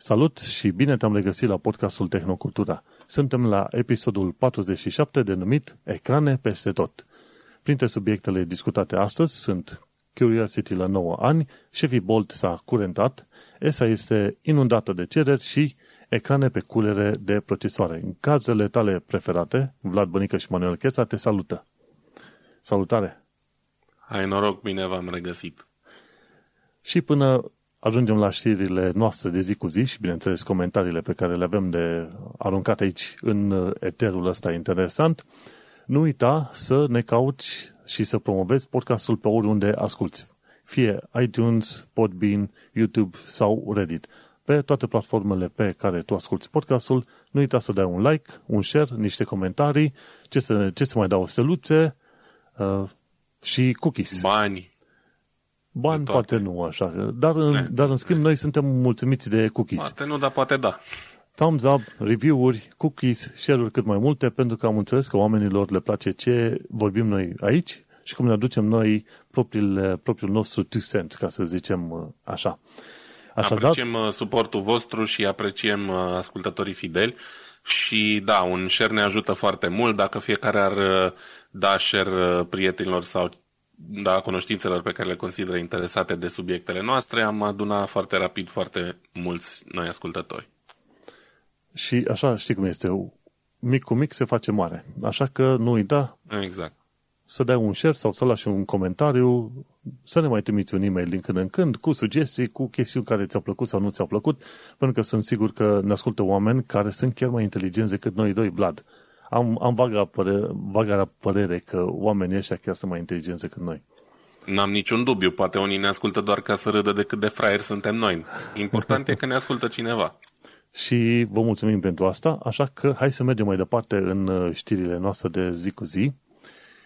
Salut și bine te-am regăsit la podcastul Tehnocultura. Suntem la episodul 47 denumit Ecrane peste tot. Printre subiectele discutate astăzi sunt Curiosity la 9 ani, Chevy Bolt s-a curentat, ESA este inundată de cereri și ecrane pe culere de procesoare. În cazele tale preferate, Vlad Bănică și Manuel Cheța te salută. Salutare! Hai noroc, bine v-am regăsit! Și până ajungem la știrile noastre de zi cu zi și, bineînțeles, comentariile pe care le avem de aruncat aici în eterul ăsta interesant, nu uita să ne cauți și să promovezi podcastul pe oriunde asculți. Fie iTunes, Podbean, YouTube sau Reddit. Pe toate platformele pe care tu asculti podcastul, nu uita să dai un like, un share, niște comentarii, ce să mai dau, steluțe și cookies. Bani poate nu așa, dar în schimb noi suntem mulțumiți de cookies. Poate nu, dar poate da. Thumbs up, review-uri, cookies, share-uri cât mai multe, pentru că am înțeles că oamenilor le place ce vorbim noi aici și cum ne aducem noi propriul nostru two cents, ca să zicem așa. Așadar, apreciem suportul vostru și apreciem ascultătorii fideli și da, un share ne ajută foarte mult. Dacă fiecare ar da share prietenilor sau da cunoștințelor pe care le consideră interesate de subiectele noastre, am adunat foarte rapid foarte mulți noi ascultători. Și așa știi cum este, mic cu mic se face mare, așa că nu uita exact să dai un share sau să lași un comentariu, să ne mai trimiți un e-mail din când în când cu sugestii, cu chestiuni care ți-au plăcut sau nu ți-au plăcut, pentru că sunt sigur că ne ascultă oameni care sunt chiar mai inteligenți decât noi doi, Vlad. Am vaga părere că oamenii ăștia chiar sunt mai inteligenți decât noi. N-am niciun dubiu, poate unii ne ascultă doar ca să râdă de cât de fraieri suntem noi. Important e că ne ascultă cineva. Și vă mulțumim pentru asta, așa că hai să mergem mai departe în știrile noastre de zi cu zi.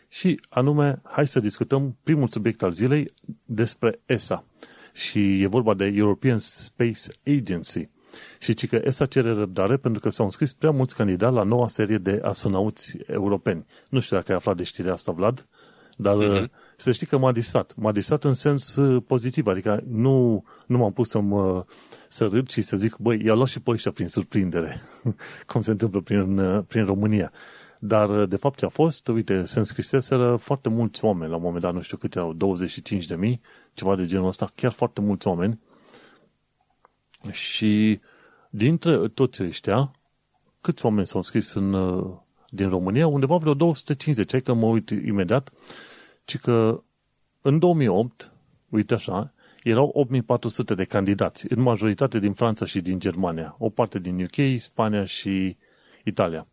Și anume, hai să discutăm primul subiect al zilei despre ESA. Și e vorba de European Space Agency. Și ci că ESA cere răbdare pentru că s-au înscris prea mulți candidați la noua serie de astronauți europeni. Nu știu dacă ai aflat de știrea asta, Vlad, dar să știi că m-a distrat. M-a distrat în sens pozitiv, adică nu m-am pus să râd și să zic, băi, i-au luat și pe ăștia prin surprindere, cum se întâmplă prin România. Dar, de fapt, ce a fost, uite, se înscriseseră foarte mulți oameni la un moment dat, nu știu câte erau, 25.000, ceva de genul ăsta, chiar foarte mulți oameni. Și dintre toți ăștia, câți oameni s-au înscris din România? Undeva vreo 250, hai că mă uit imediat, ci că în 2008, uite așa, erau 8400 de candidați, în majoritate din Franța și din Germania, o parte din UK, Spania și Italia.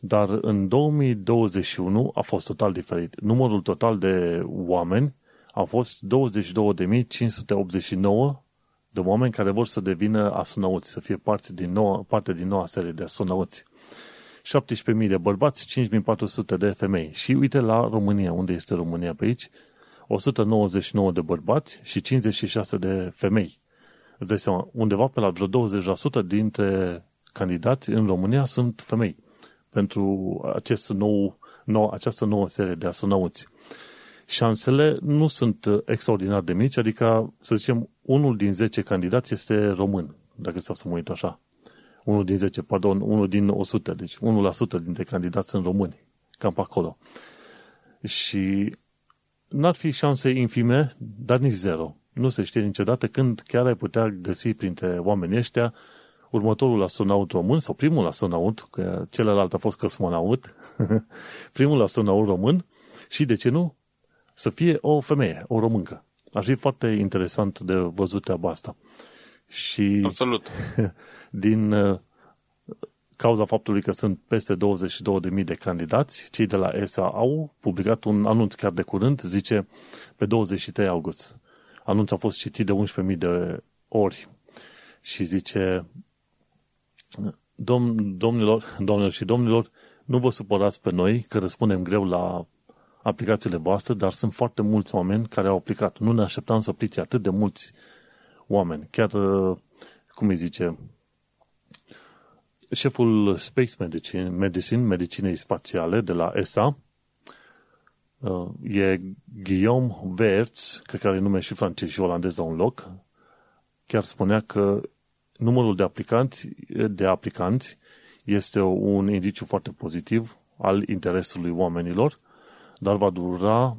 Dar în 2021 a fost total diferit. Numărul total de oameni a fost 22.589 de oameni care vor să devină astronauți, să fie parte din noua serie de astronauți. 17.000 de bărbați, 5.400 de femei. Și uite la România, unde este România pe aici, 199 de bărbați și 56 de femei. Îți dai seama, undeva pe la vreo 20% dintre candidați în România sunt femei pentru această nouă serie de astronauți. Șansele nu sunt extraordinar de mici, adică, să zicem, unul din 10 candidați este român, dacă stau să mă uit așa. Unul din 100, deci 1% dintre candidați sunt români, cam pe acolo. Și n-ar fi șanse infime, dar nici zero. Nu se știe niciodată când chiar ai putea găsi printre oamenii ăștia următorul astronaut român, sau primul astronaut, că celălalt a fost cosmonaut, primul astronaut român și, de ce nu, să fie o femeie, o româncă. Ar fi foarte interesant de văzut treaba asta. Și absolut. Din cauza faptului că sunt peste 22.000 de candidați, cei de la ESA au publicat un anunț chiar de curând, zice, pe 23 august. Anunțul a fost citit de 11.000 de ori. Și zice, domnilor și domnilor, nu vă supărați pe noi că răspundem greu la aplicațiile voastre, dar sunt foarte mulți oameni care au aplicat. Nu ne așteptam să aplice atât de mulți oameni. Chiar, cum îi zice, șeful Space medicinei spațiale de la ESA, e Guillaume Verts, cred că are nume și francez și olandez la un loc, chiar spunea că numărul de aplicanți este un indiciu foarte pozitiv al interesului oamenilor, dar va dura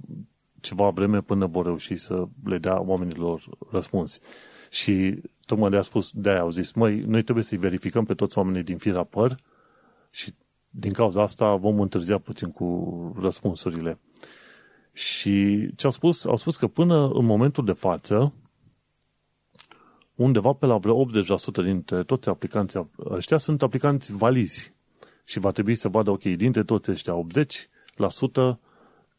ceva vreme până vor reuși să le dea oamenilor răspuns. Și tocmai de-aia au zis, noi trebuie să-i verificăm pe toți oamenii din fir a păr și din cauza asta vom întârzia puțin cu răspunsurile. Și ce au spus? Au spus că până în momentul de față, undeva pe la vreo 80% dintre toți aplicanții ăștia sunt aplicanți valizi. Și va trebui să vadă, ok, dintre toți ăștia 80%,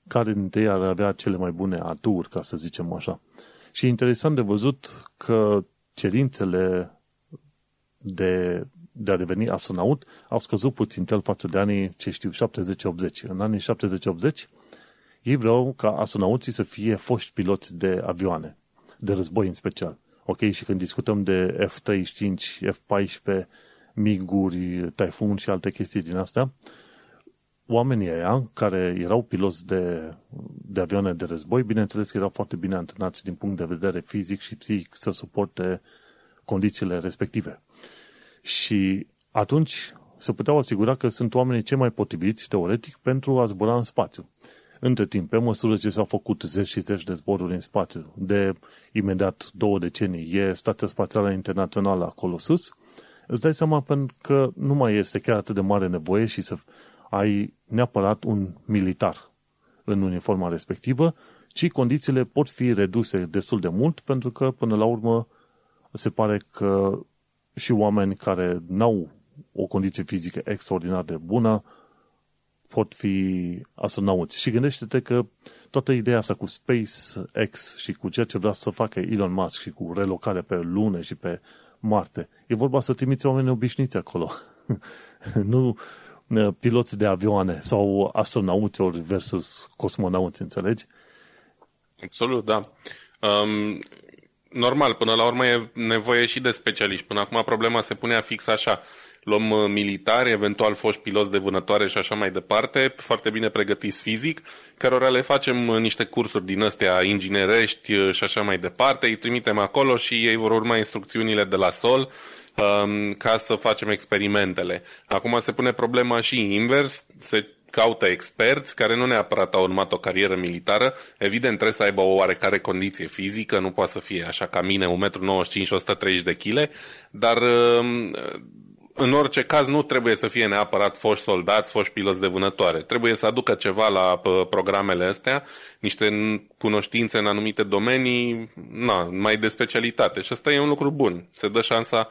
care dintre ei ar avea cele mai bune aturi, ca să zicem așa. Și e interesant de văzut că cerințele de a deveni astronaut au scăzut puțintel față de anii, 70-80. În anii 70-80, ei vreau ca astronauții să fie foști piloți de avioane, de război în special. Ok, și când discutăm de F-35, F-14, MiG-uri, Typhoon și alte chestii din astea, oamenii aia care erau piloți de avioane de război, bineînțeles că erau foarte bine antrenați din punct de vedere fizic și psihic să suporte condițiile respective. Și atunci se puteau asigura că sunt oamenii cei mai potriviți, teoretic, pentru a zbura în spațiu. Între timp, pe măsură ce s-au făcut zeci și zeci de zboruri în spațiu, de imediat 2 decenii, e Stația Spațială Internațională acolo sus, îți dai seama că nu mai este chiar atât de mare nevoie și să ai neapărat un militar în uniforma respectivă, ci condițiile pot fi reduse destul de mult, pentru că, până la urmă, se pare că și oameni care n-au o condiție fizică extraordinar de bună pot fi astronauți. Și gândește-te că toată ideea asta cu SpaceX și cu ceea ce vrea să facă Elon Musk și cu relocarea pe Lună și pe Marte, e vorba să trimiți oameni obișnuiți acolo. Nu piloți de avioane sau astronauți versus cosmonauți, înțelegi? Absolut, da. Normal, până la urmă e nevoie și de specialiști. Până acum problema se punea fix așa. Luăm militari, eventual foști piloți de vânătoare și așa mai departe, foarte bine pregătiți fizic, cărora le facem niște cursuri din astea inginerești și așa mai departe, îi trimitem acolo și ei vor urma instrucțiunile de la sol ca să facem experimentele. Acum se pune problema și invers, se caută experți care nu neapărat au urmat o carieră militară. Evident, trebuie să aibă o oarecare condiție fizică, nu poate să fie așa ca mine, 1,95 m, 130 de kg, dar în orice caz nu trebuie să fie neapărat foști soldați, foști piloți de vânătoare. Trebuie să aducă ceva la programele astea, niște cunoștințe în anumite domenii, mai de specialitate. Și asta e un lucru bun. Se dă șansa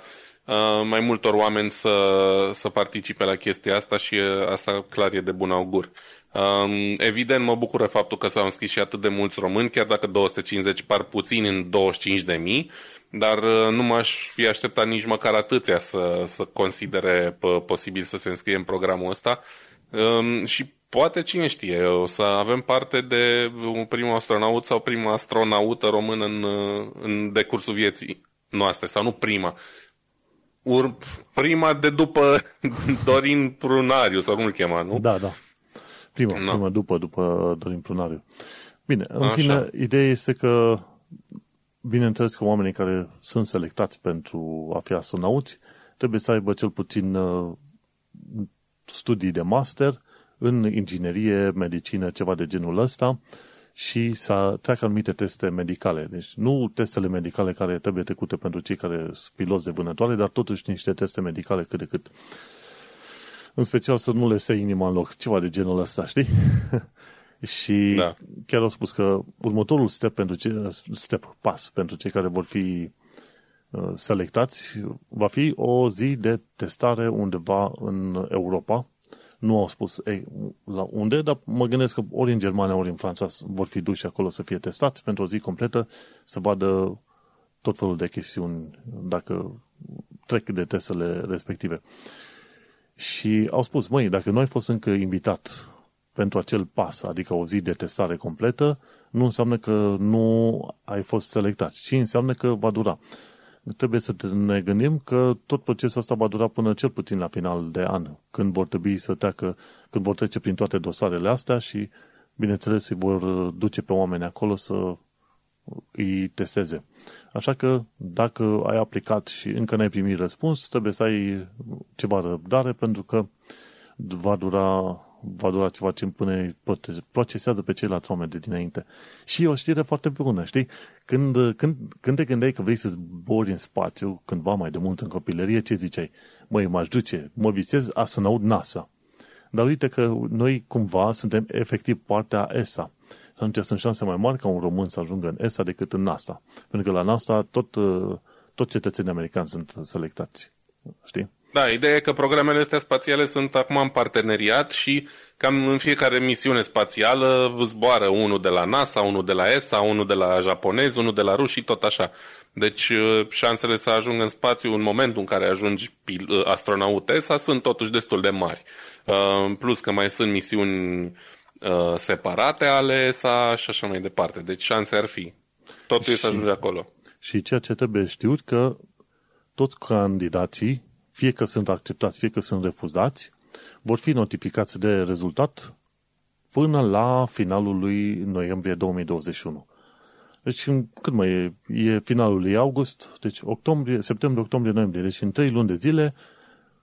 mai multor oameni să participe la chestia asta și asta clar e de bun augur. Evident, mă bucură faptul că s-au înscris și atât de mulți români, chiar dacă 250 par puțini în 25.000, dar nu m-aș fi așteptat nici măcar atâția să considere posibil să se înscrie în programul ăsta și poate, cine știe, o să avem parte de un prim astronaut sau prima astronaută română în decursul vieții noastre, sau nu prima, prima de după Dorin Prunariu, sau cum îl chema, nu? Da, da. Prima după Dorin Prunariu. Bine, în fine, ideea este că, bineînțeles că oamenii care sunt selectați pentru a fi astronauți trebuie să aibă cel puțin studii de master în inginerie, medicină, ceva de genul ăsta și să treacă anumite teste medicale. Deci nu testele medicale care trebuie trecute pentru cei care sunt piloți de vânătoare, dar totuși niște teste medicale cât de cât. În special să nu le se inima în loc, ceva de genul ăsta, știi? Și da. Chiar au spus că următorul pas pentru cei care vor fi selectați va fi o zi de testare undeva în Europa. Nu au spus la unde, dar mă gândesc că ori în Germania, ori în Franța vor fi duși acolo să fie testați pentru o zi completă, să vadă tot felul de chestiuni dacă trec de testele respective. Și au spus, dacă nu ai fost încă invitat pentru acel pas, adică o zi de testare completă, nu înseamnă că nu ai fost selectat, ci înseamnă că va dura. Trebuie să ne gândim că tot procesul ăsta va dura până cel puțin la final de an, când vor trebui când vor trece prin toate dosarele astea și, bineînțeles, îi vor duce pe oameni acolo să îi testeze. Așa că dacă ai aplicat și încă n-ai primit răspuns, trebuie să ai ceva răbdare, pentru că va dura ceva timp până procesează pe ceilalți oameni de dinainte. Și e o știre foarte bună, știi? Când te gândeai că vrei să zbori în spațiu, cândva mai de mult în copilărie, ce ziceai? Măi, m-aș duce, mă visez a să n-aud NASA. Dar uite că noi cumva suntem efectiv partea ESA. Și atunci sunt șanse mai mari ca un român să ajungă în ESA decât în NASA. Pentru că la NASA tot cetățenii americani sunt selectați. Știi? Da, ideea e că programele astea spațiale sunt acum în parteneriat și cam în fiecare misiune spațială zboară unul de la NASA, unul de la ESA, unul de la japonezi, unul de la ruși și tot așa. Deci șansele să ajungă în spațiu în momentul în care ajungi astronaut ESA sunt totuși destul de mari. Plus că mai sunt misiuni separate ale ESA și așa mai departe. Deci șanse ar fi. Totul e să ajungi acolo. Și ceea ce trebuie știut că toți candidații, fie că sunt acceptați, fie că sunt refuzați, vor fi notificați de rezultat până la finalul lui noiembrie 2021. Deci cât mai e finalul lui august, deci octombrie, septembrie, octombrie, noiembrie, deci în 3 luni de zile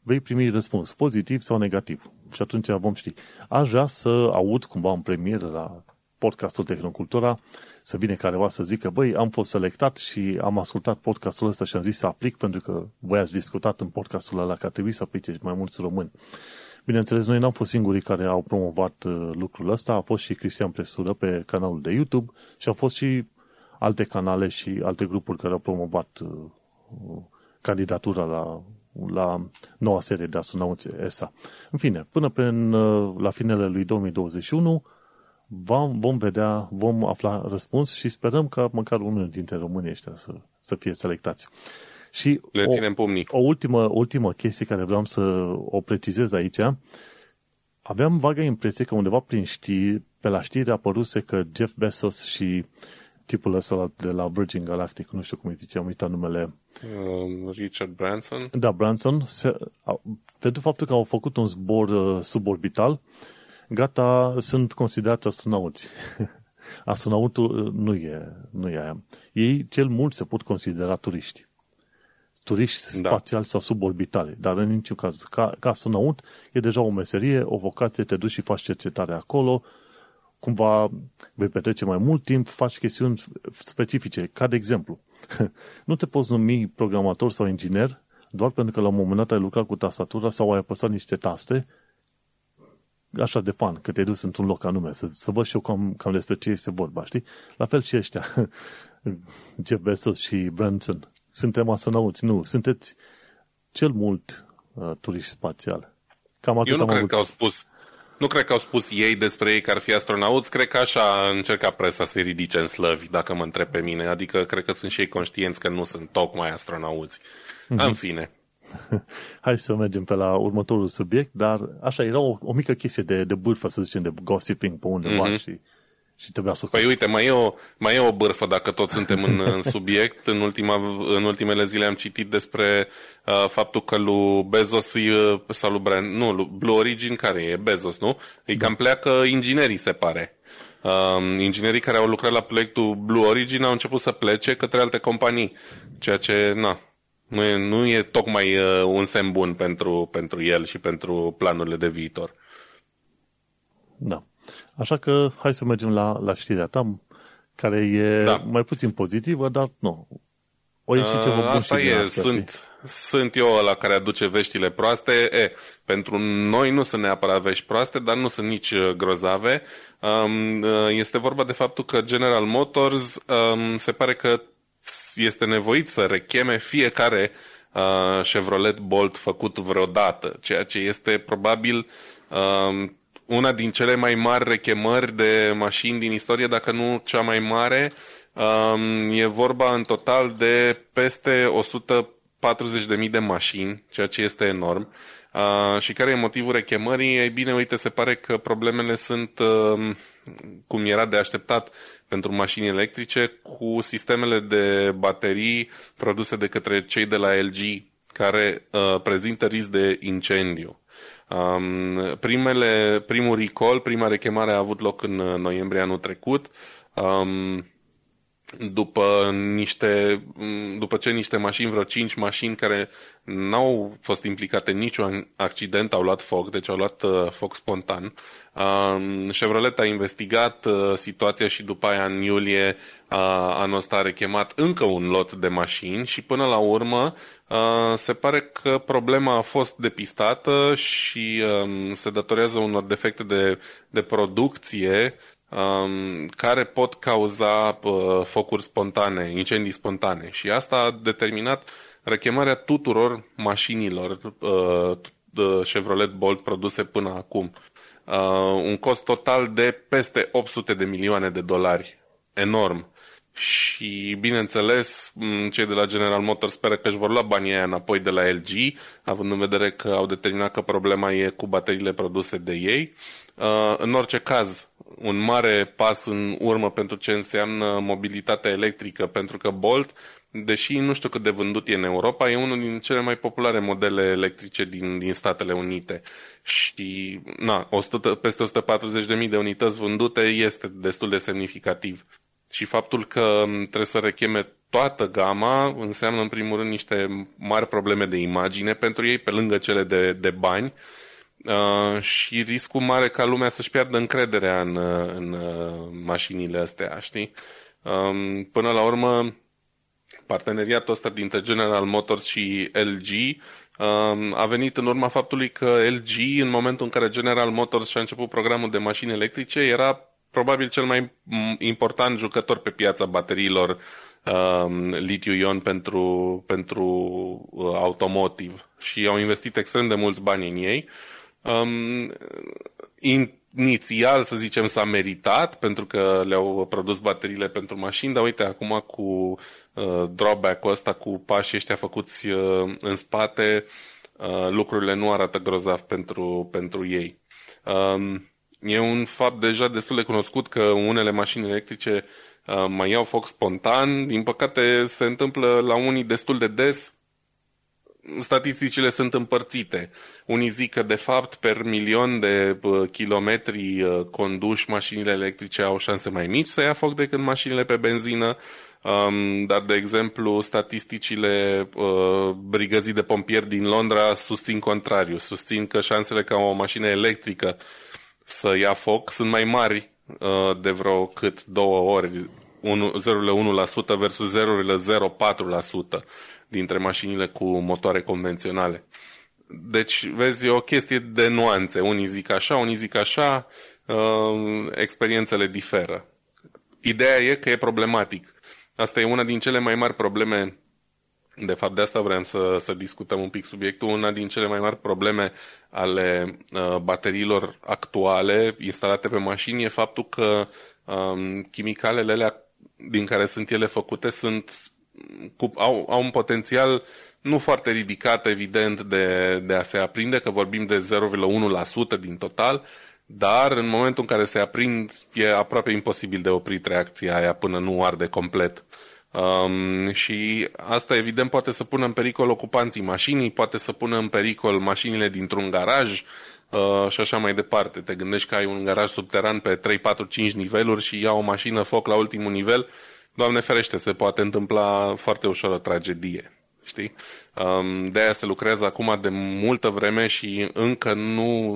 vei primi răspuns, pozitiv sau negativ. Și atunci vom ști. Aș vrea să aud cumva în premieră la podcastul Tehnocultura să vine careva să zică, băi, am fost selectat și am ascultat podcastul ăsta și am zis să aplic, pentru că voi ați discutat în podcastul ăla că trebuie să aplice mai mulți români. Bineînțeles, noi n-am fost singurii care au promovat lucrul ăsta, a fost și Cristian Presură pe canalul de YouTube și au fost și alte canale și alte grupuri care au promovat candidatura la noua serie de astronauți ESA. În fine, până la finele lui 2021 vom vedea, vom afla răspuns și sperăm că măcar unul dintre românii ăștia să fie selectați. Și le ținem pumnii. O ultimă chestie care vreau să o precizez aici. Aveam vagă impresie că undeva prin știri, pe la știri apăruse că Jeff Bezos și tipul ăsta de la Virgin Galactic, nu știu cum îi zice, am uitat numele. Richard Branson. Da, Branson. Pentru faptul că au făcut un zbor suborbital, gata, sunt considerați astronauți. Astronautul nu e aia. Ei cel mult se pot considera turiști. Turiști spațiali sau suborbitali. Dar în niciun caz. Ca astronaut e deja o meserie, o vocație, te duci și faci cercetare acolo. Cumva vei petrece mai mult timp, faci chestiuni specifice. Ca de exemplu, nu te poți numi programator sau inginer doar pentru că la un moment dat ai lucrat cu tastatura sau ai apăsat niște taste așa de fan, că te-ai dus într-un loc anume, să văd și eu cam despre ce este vorba, știi? La fel și ăștia, Jeff Bezos și Branson. Suntem astronauți? Nu, sunteți cel mult turiști spațiali. Cam atât. Eu nu cred că au spus ei despre ei că ar fi astronauți, cred că așa încerca presa să-i ridice în slăvi, dacă mă întreb pe mine, adică cred că sunt și ei conștienți că nu sunt tocmai astronauți. În fine. Hai să mergem pe la următorul subiect, dar așa era o mică chestie de bârfă, să zicem, de gossiping pe undeva și trebuia să... Păi uite, mai e o bârfă, dacă toți suntem în subiect. În ultimele zile am citit despre faptul că lui Bezos sau lui Blue Origin, care e Bezos, nu? Îi cam pleacă inginerii, se pare. Inginerii care au lucrat la proiectul Blue Origin au început să plece către alte companii, ceea ce, nu e tocmai un semn bun pentru el și pentru planurile de viitor. Da. Așa că hai să mergem la știrea ta, care e mai puțin pozitivă, dar nu. O ieși ceva bun asta și e. Asta sunt eu ăla care aduce veștile proaste. Pentru noi nu sunt neapărat vești proaste, dar nu sunt nici grozave. Este vorba de faptul că General Motors se pare că este nevoit să recheme fiecare Chevrolet Bolt făcut vreodată, ceea ce este probabil una din cele mai mari rechemări de mașini din istorie, dacă nu cea mai mare. E vorba în total de peste 140.000 de mașini, ceea ce este enorm. Și care e motivul rechemării? Ei bine, uite, se pare că problemele sunt, cum era de așteptat pentru mașini electrice, cu sistemele de baterii produse de către cei de la LG, care prezintă risc de incendiu. Primul recall, prima rechemare a avut loc în noiembrie anul trecut. după ce niște mașini, vreo 5 mașini care n-au fost implicate în niciun accident, au luat foc, deci au luat foc spontan. Chevrolet a investigat situația și după aia în iulie anul ăsta a rechemat încă un lot de mașini și până la urmă se pare că problema a fost depistată și se datorează unor defecte de producție care pot cauza focuri spontane, incendii spontane. Și asta a determinat rechemarea tuturor mașinilor Chevrolet Bolt produse până acum. Un cost total de peste 800 de milioane de dolari. Enorm. Și, bineînțeles, cei de la General Motors speră că își vor lua banii aia înapoi de la LG, având în vedere că au determinat că problema e cu bateriile produse de ei. În orice caz, un mare pas în urmă pentru ce înseamnă mobilitatea electrică, pentru că Bolt, deși nu știu cât de vândut e în Europa, e unul din cele mai populare modele electrice din Statele Unite. Și peste 140.000 de unități vândute este destul de semnificativ. Și faptul că trebuie să recheme toată gama înseamnă în primul rând niște mari probleme de imagine pentru ei, pe lângă cele de bani, și riscul mare ca lumea să-și piardă încrederea în mașinile astea, știi? Până la urmă, parteneriatul ăsta dintre General Motors și LG a venit în urma faptului că LG, în momentul în care General Motors și-a început programul de mașini electrice, era probabil cel mai important jucător pe piața bateriilor litiu-ion pentru automotiv și au investit extrem de mulți bani în ei. Inițial, să zicem, s-a meritat pentru că le-au produs bateriile pentru mașini, dar uite, acum cu drawback-ul ăsta, cu pașii ăștia făcuți în spate, lucrurile nu arată grozav pentru ei. E un fapt deja destul de cunoscut că unele mașini electrice mai iau foc spontan. Din păcate, se întâmplă la unii destul de des. Statisticile sunt împărțite. Unii zic că, de fapt, per milion de kilometri conduși, mașinile electrice au șanse mai mici să ia foc decât mașinile pe benzină. Dar, de exemplu, statisticile brigăzii de pompieri din Londra susțin contrariu. Susțin că șansele ca o mașină electrică să ia foc sunt mai mari de vreo cât 2 ori, 0,1% versus 0,04% dintre mașinile cu motoare convenționale. Deci, vezi, e o chestie de nuanțe. Unii zic așa, unii zic așa, experiențele diferă. Ideea e că e problematic. Asta e una din cele mai mari probleme. De fapt, de asta vrem să discutăm un pic subiectul. Una din cele mai mari probleme ale bateriilor actuale instalate pe mașini e faptul că chimicalele alea din care sunt ele făcute au un potențial nu foarte ridicat, evident, de a se aprinde, că vorbim de 0,1% din total, dar în momentul în care se aprind e aproape imposibil de oprit reacția aia până nu arde complet. Și asta, evident, poate să pună în pericol ocupanții mașinii, poate să pună în pericol mașinile dintr-un garaj și așa mai departe. Te gândești că ai un garaj subteran pe 3, 4, 5 niveluri și ia o mașină foc la ultimul nivel, Doamne ferește, se poate întâmpla foarte ușor o tragedie, știi? De-aia se lucrează acum de multă vreme și încă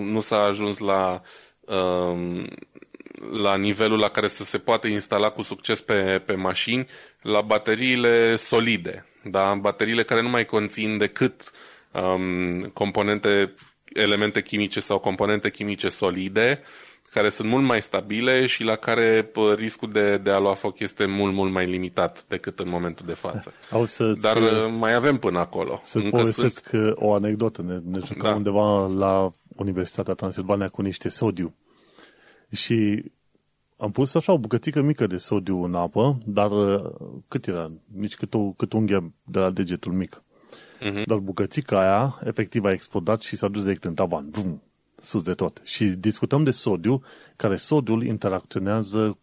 nu s-a ajuns la nivelul la care să se poate instala cu succes pe mașini, la bateriile solide, da? Bateriile care nu mai conțin decât elemente chimice sau componente chimice solide, care sunt mult mai stabile și la care riscul de a lua foc este mult, mult mai limitat decât în momentul de față. Dar mai avem până acolo. Să-ți povestesc o anecdotă. Ne jucăm undeva la Universitatea Transilvania cu niște sodiu. Și am pus așa o bucățică mică de sodiu în apă, dar cât era? Nici cât unghia de la degetul mic. Uh-huh. Dar bucățica aia efectiv a explodat și s-a dus direct în tavan. Vum, sus de tot. Și discutăm de sodiu, care sodiul interacționează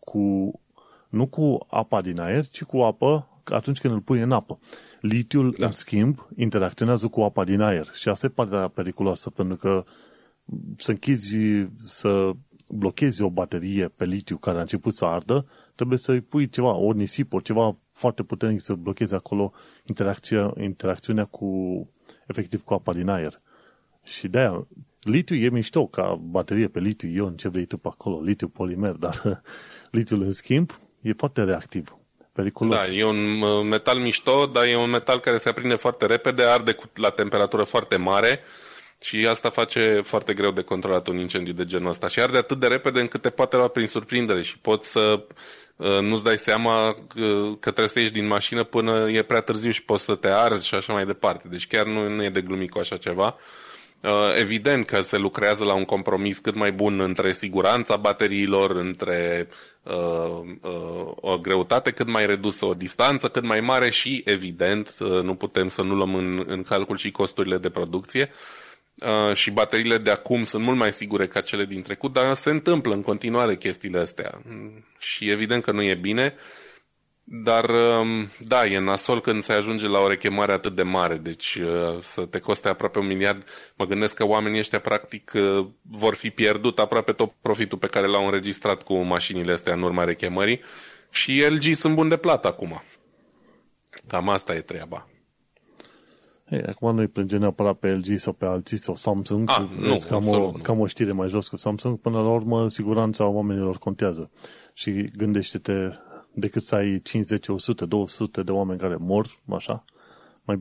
nu cu apa din aer, ci cu apă atunci când îl pui în apă. Litiul, în schimb, interacționează cu apa din aer. Și asta e partea periculoasă, pentru că să închizi, să blochezi o baterie pe litiu care a început să ardă, trebuie să-i pui ceva, ori nisip, ori ceva foarte puternic să blochezi acolo interacțiunea cu, efectiv, cu apa din aer. Și de-aia, litiu e mișto ca baterie pe litiu, eu încep de tu pe acolo, litiu polimer, dar litiul în schimb e foarte reactiv, periculos. Da, e un metal mișto, dar e un metal care se aprinde foarte repede, arde la temperatură foarte mare și asta face foarte greu de controlat un incendiu de genul ăsta. Și arde atât de repede încât te poate lua prin surprindere și poți să nu-ți dai seama că trebuie să ieși din mașină până e prea târziu și poți să te arzi și așa mai departe. Deci chiar nu e de glumit cu așa ceva. Evident că se lucrează la un compromis cât mai bun între siguranța bateriilor, între o greutate cât mai redusă, o distanță cât mai mare și, evident, nu putem să nu luăm în calcul și costurile de producție. Și bateriile de acum sunt mult mai sigure ca cele din trecut, dar se întâmplă în continuare chestiile astea. Și evident că nu e bine, dar da, e nasol când se ajunge la o rechemare atât de mare, deci să te coste aproape 1 miliard. Mă gândesc că oamenii ăștia practic vor fi pierdut aproape tot profitul pe care l-au înregistrat cu mașinile astea în urma rechemării și LG sunt buni de plată acum. Cam asta e treaba. Hey, acum nu-i plânge neapărat pe LG sau pe alții sau Samsung. Cam o știre mai jos cu Samsung. Până la urmă, siguranța oamenilor contează. Și gândește-te, decât să ai 50, 100, 200 de oameni care mor, așa, mai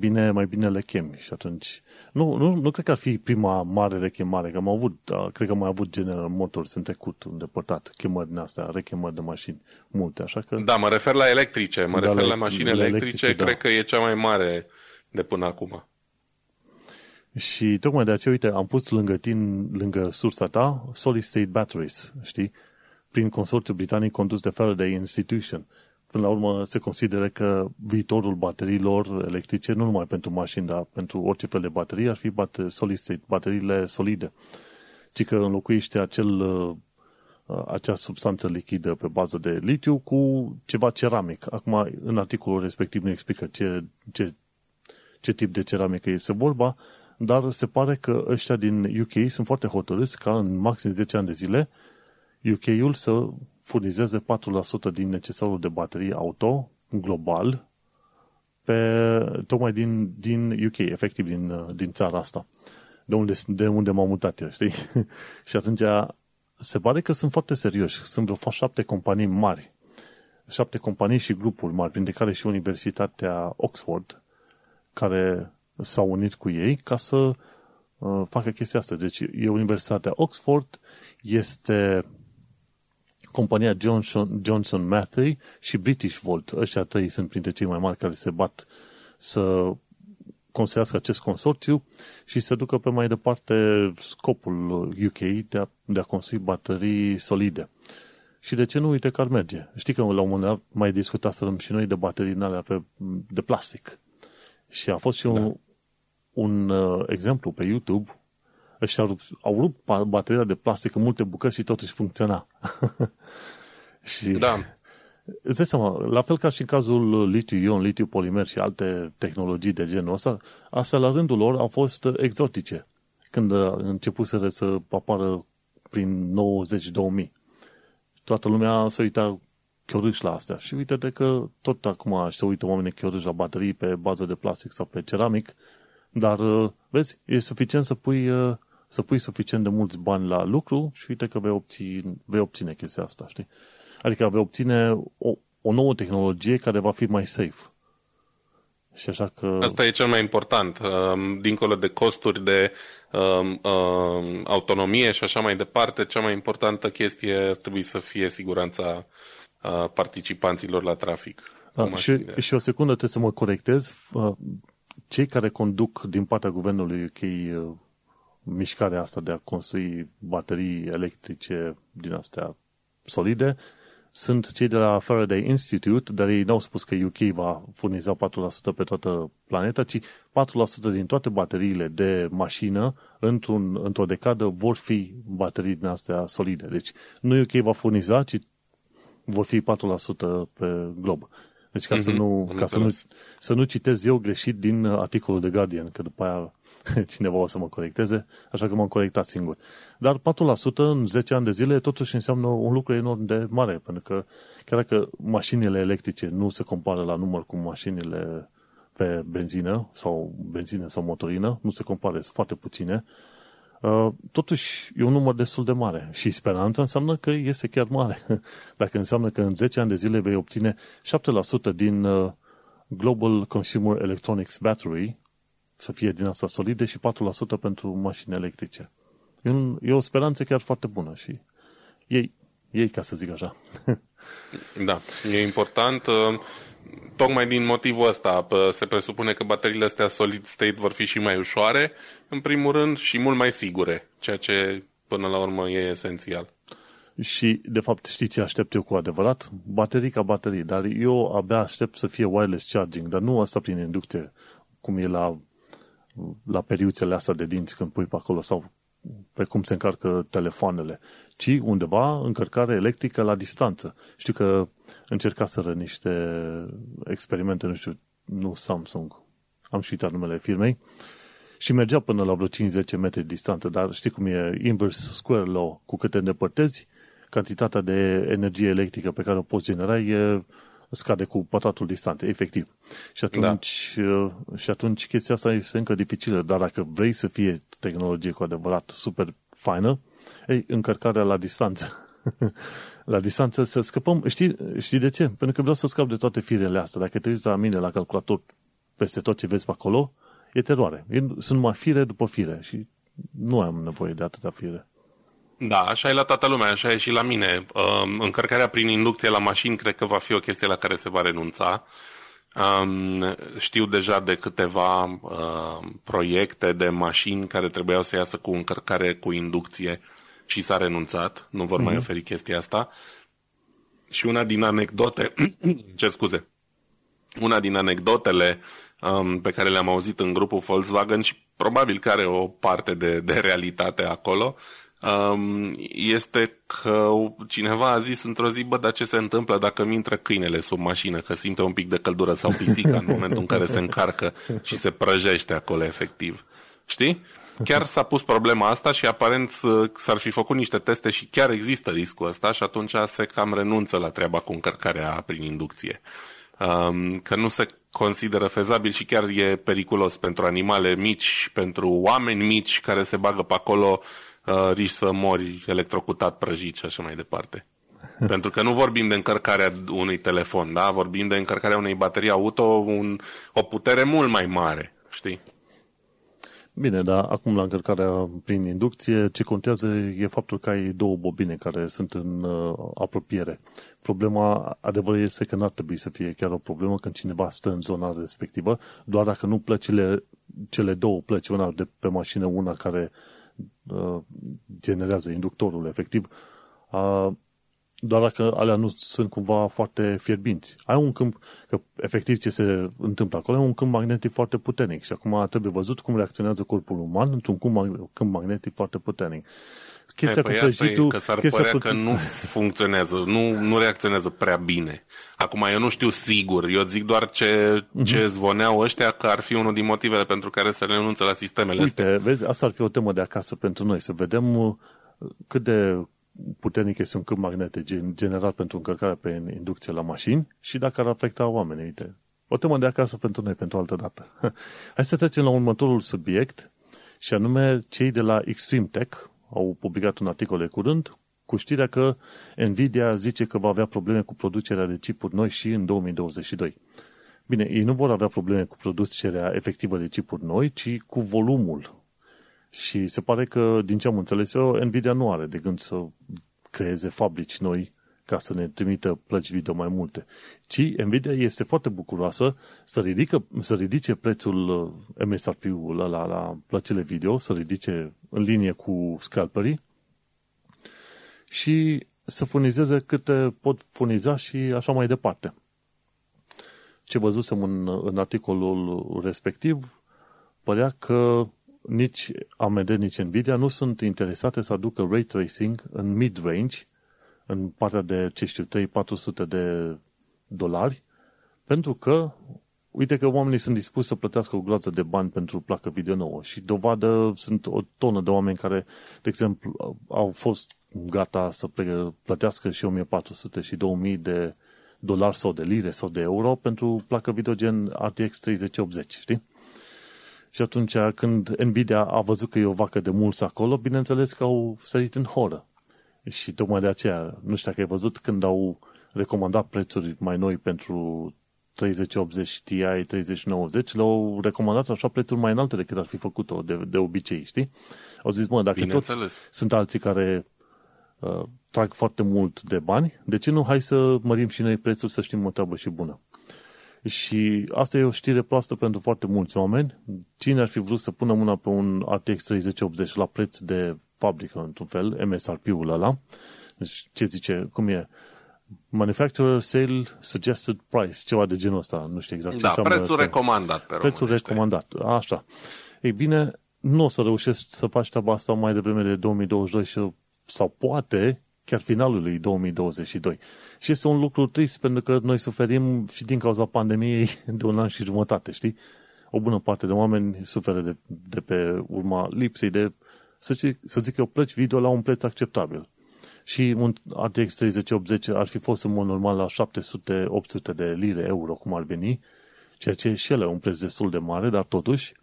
bine le chemi. Și atunci, nu cred că ar fi prima mare rechemare, că am avut, cred că am mai avut General Motors în trecut îndepărtat, chemări din astea, rechemări de mașini multe, așa că... Da, mă refer la electrice, la mașini electrice, da. Cred că e cea mai mare de până acum. Și tocmai de aceea, uite, am pus lângă sursa ta Solid State Batteries, știi? Prin consorțiul britanic condus de Faraday Institution. Până la urmă se consideră că viitorul bateriilor electrice, nu numai pentru mașini, dar pentru orice fel de baterie, ar fi solid state, bateriile solide. Ci că înlocuiește acea substanță lichidă pe bază de litiu cu ceva ceramic. Acum, în articolul respectiv nu explică ce tip de ceramică este vorba, dar se pare că ăștia din UK sunt foarte hotărâți ca în maxim 10 ani de zile UK-ul să furnizeze 4% din necesarul de baterii auto global tocmai din UK, efectiv din țara asta, de unde m-am mutat eu, știi? Și atunci se pare că sunt foarte serioși. Sunt vreo 7 companii mari, 7 companii și grupuri mari, printre care și Universitatea Oxford, care s-au unit cu ei ca să facă chestia asta. Deci e Universitatea Oxford, este compania Johnson Matthey și British Volt. Ăștia 3 sunt printre cei mai mari care se bat să construiască acest consorțiu și să ducă pe mai departe scopul UK de a construi baterii solide. Și de ce nu? Uite că ar merge. Știi că la un moment dat mai discutaserăm și noi de baterii din alea de plastic. Și a fost și un exemplu pe YouTube. Ăștia au rupt bateria de plastic în multe bucăți și totuși funcționa. Și da. Îți dai seama, la fel ca și în cazul litiu-ion, litiu-polimer și alte tehnologii de genul ăsta, astea la rândul lor au fost exotice când începuseră să apară prin 90-2000. Toată lumea se uita chiorâși la astea. Și uite-te că tot acum se uită oamenii chiorâși la baterii pe bază de plastic sau pe ceramic, dar, vezi, e suficient să pui suficient de mulți bani la lucru și uite că vei obține chestia asta, știi? Adică vei obține o nouă tehnologie care va fi mai safe. Și așa că... Asta e cel mai important. Dincolo de costuri, de autonomie și așa mai departe, cea mai importantă chestie ar trebui să fie siguranța participanților la trafic. Și o secundă, trebuie să mă corectez. Cei care conduc din partea guvernului UK mișcarea asta de a construi baterii electrice din astea solide sunt cei de la Faraday Institute, dar ei n-au spus că UK va furniza 4% pe toată planeta, ci 4% din toate bateriile de mașină într-o decadă vor fi baterii din astea solide. Deci nu UK va furniza, ci vor fi 4% pe glob. Deci ca, să nu citez eu greșit din articolul de Guardian, că după aia cineva o să mă corecteze, așa că m-am corectat singur. Dar 4% în 10 ani de zile totuși înseamnă un lucru enorm de mare, pentru că chiar dacă mașinile electrice nu se compară la număr cu mașinile pe benzină sau motorină, nu se compară, sunt foarte puține, totuși e un număr destul de mare și speranța înseamnă că este chiar mare. Dacă înseamnă că în 10 ani de zile vei obține 7% din Global Consumer Electronics Battery, să fie din asta solide, și 4% pentru mașini electrice. E o speranță chiar foarte bună și ei ca să zic așa. Da, e important. Tocmai din motivul ăsta se presupune că bateriile astea solid state vor fi și mai ușoare, în primul rând, și mult mai sigure, ceea ce până la urmă e esențial. Și, de fapt, știi ce aștept eu cu adevărat? Baterii ca baterii, dar eu abia aștept să fie wireless charging, dar nu asta prin inducție, cum e la periuțele astea de dinți când pui pe acolo sau pe cum se încarcă telefoanele, ci undeva încărcare electrică la distanță. Știu că încercaseră niște experimente, nu Samsung, am și uitat numele firmei, și mergea până la vreo 5-10 metri distanță, dar știi cum e inverse square law, cu cât te îndepărtezi, cantitatea de energie electrică pe care o poți genera scade cu pătratul distanței, efectiv. Și atunci, și atunci chestia asta este încă dificilă, dar dacă vrei să fie tehnologie cu adevărat super faină, încărcarea la distanță. La distanță să scăpăm. Știi de ce? Pentru că vreau să scap de toate firele astea. Dacă te uiți la mine la calculator, peste tot ce vezi pe acolo, e teroare. Sunt numai fire după fire și nu am nevoie de atâta fire. Da, așa e la toată lumea, așa e și la mine. Încărcarea prin inducție la mașini cred că va fi o chestie la care se va renunța. Știu deja de câteva proiecte de mașini care trebuiau să iasă cu încărcare cu inducție și s-a renunțat, nu vor mai oferi chestia asta. Și una din anecdote, una din anecdotele pe care le-am auzit în grupul Volkswagen și probabil că are o parte de realitate acolo, este că cineva a zis într-o zi, bă, dar ce se întâmplă dacă mi intră câinele sub mașină, că simte un pic de căldură, sau pisica în momentul în care se încarcă și se prăjește acolo efectiv. Știi? Chiar s-a pus problema asta și aparent s-ar fi făcut niște teste și chiar există riscul ăsta și atunci se cam renunță la treaba cu încărcarea prin inducție. Că nu se consideră fezabil și chiar e periculos pentru animale mici, pentru oameni mici care se bagă pe acolo, riști să mori electrocutat, prăjit și așa mai departe. Pentru că nu vorbim de încărcarea unui telefon, da? Vorbim de încărcarea unei baterii auto, o putere mult mai mare, știi? Bine, dar acum la încărcarea prin inducție, ce contează e faptul că ai două bobine care sunt în apropiere. Problema adevărului este că n-ar trebui să fie chiar o problemă când cineva stă în zona respectivă, doar dacă nu plăcile, cele două plăci, una de pe mașină, una care generează inductorul efectiv, doar dacă alea nu sunt cumva foarte fierbinți. Ai un câmp, că efectiv ce se întâmplă acolo, e un câmp magnetic foarte puternic și acum trebuie văzut cum reacționează corpul uman într-un câmp magnetic foarte puternic. Chestia cu prăjitul, că s-ar părea că nu funcționează, nu reacționează prea bine. Acum eu nu știu sigur, eu zic doar ce zvoneau ăștia că ar fi unul din motivele pentru care se renunță la sistemele astea. Uite, vezi, asta ar fi o temă de acasă pentru noi, să vedem cât de puternic este un câmp magnetic generat pentru încărcarea pe inducție la mașini și dacă ar afecta oamenii. Uite, o temă de acasă pentru noi, pentru altă dată. Hai să trecem la următorul subiect și anume cei de la Extreme Tech au publicat un articol de curând cu știrea că NVIDIA zice că va avea probleme cu producerea de chipuri noi și în 2022. Bine, ei nu vor avea probleme cu producerea efectivă de chipuri noi, ci cu volumul. Și se pare că, din ce am înțeles eu, NVIDIA nu are de gând să creeze fabrici noi ca să ne trimită plăci video mai multe. Ci NVIDIA este foarte bucuroasă să ridice prețul MSRP-ul ăla la plăcile video, să ridice în linie cu scalperii și să furnizeze câte pot furniza și așa mai departe. Ce văzusem în articolul respectiv, părea că nici AMD, nici NVIDIA nu sunt interesate să aducă ray tracing în mid-range, în partea de, $300-400, Pentru că, uite că oamenii sunt dispuși să plătească o gloață de bani pentru placă video nouă și dovadă sunt o tonă de oameni care, de exemplu, au fost gata să plătească și 1400 și 2000 de dolari sau de lire sau de euro pentru placă video gen RTX 3080, știi? Și atunci când NVIDIA a văzut că e o vacă de mulți acolo, bineînțeles că au sărit în horă. Și tocmai de aceea, nu știu dacă ai văzut, când au recomandat prețuri mai noi pentru 3080 Ti, 3090, le-au recomandat așa prețuri mai înalte decât ar fi făcut-o de obicei, știi? Au zis, mă, dacă toți sunt alții care trag foarte mult de bani, de ce nu? Hai să mărim și noi prețuri, să știm o treabă și bună. Și asta e o știre proastă pentru foarte mulți oameni. Cine ar fi vrut să pună mâna pe un RTX 3080 la preț de fabrică, într-un fel, MSRP-ul ăla, deci ce zice, cum e, manufacturer sale suggested price, ceva de genul ăsta, nu știu exact ce înseamnă. Da, prețul recomandat pe românește. Prețul recomandat, așa. Ei bine, nu o să reușești să faci treaba asta mai devreme de 2022 sau poate chiar finalul lui 2022. Și este un lucru trist, pentru că noi suferim și din cauza pandemiei de 1 an și jumătate, știi? O bună parte de oameni suferă de pe urma lipsei de, să zic eu, plăci video la un preț acceptabil. Și un RTX 3080 ar fi fost în mod normal la 700-800 de lire euro, cum ar veni, ceea ce e și ele un preț destul de mare, dar totuși,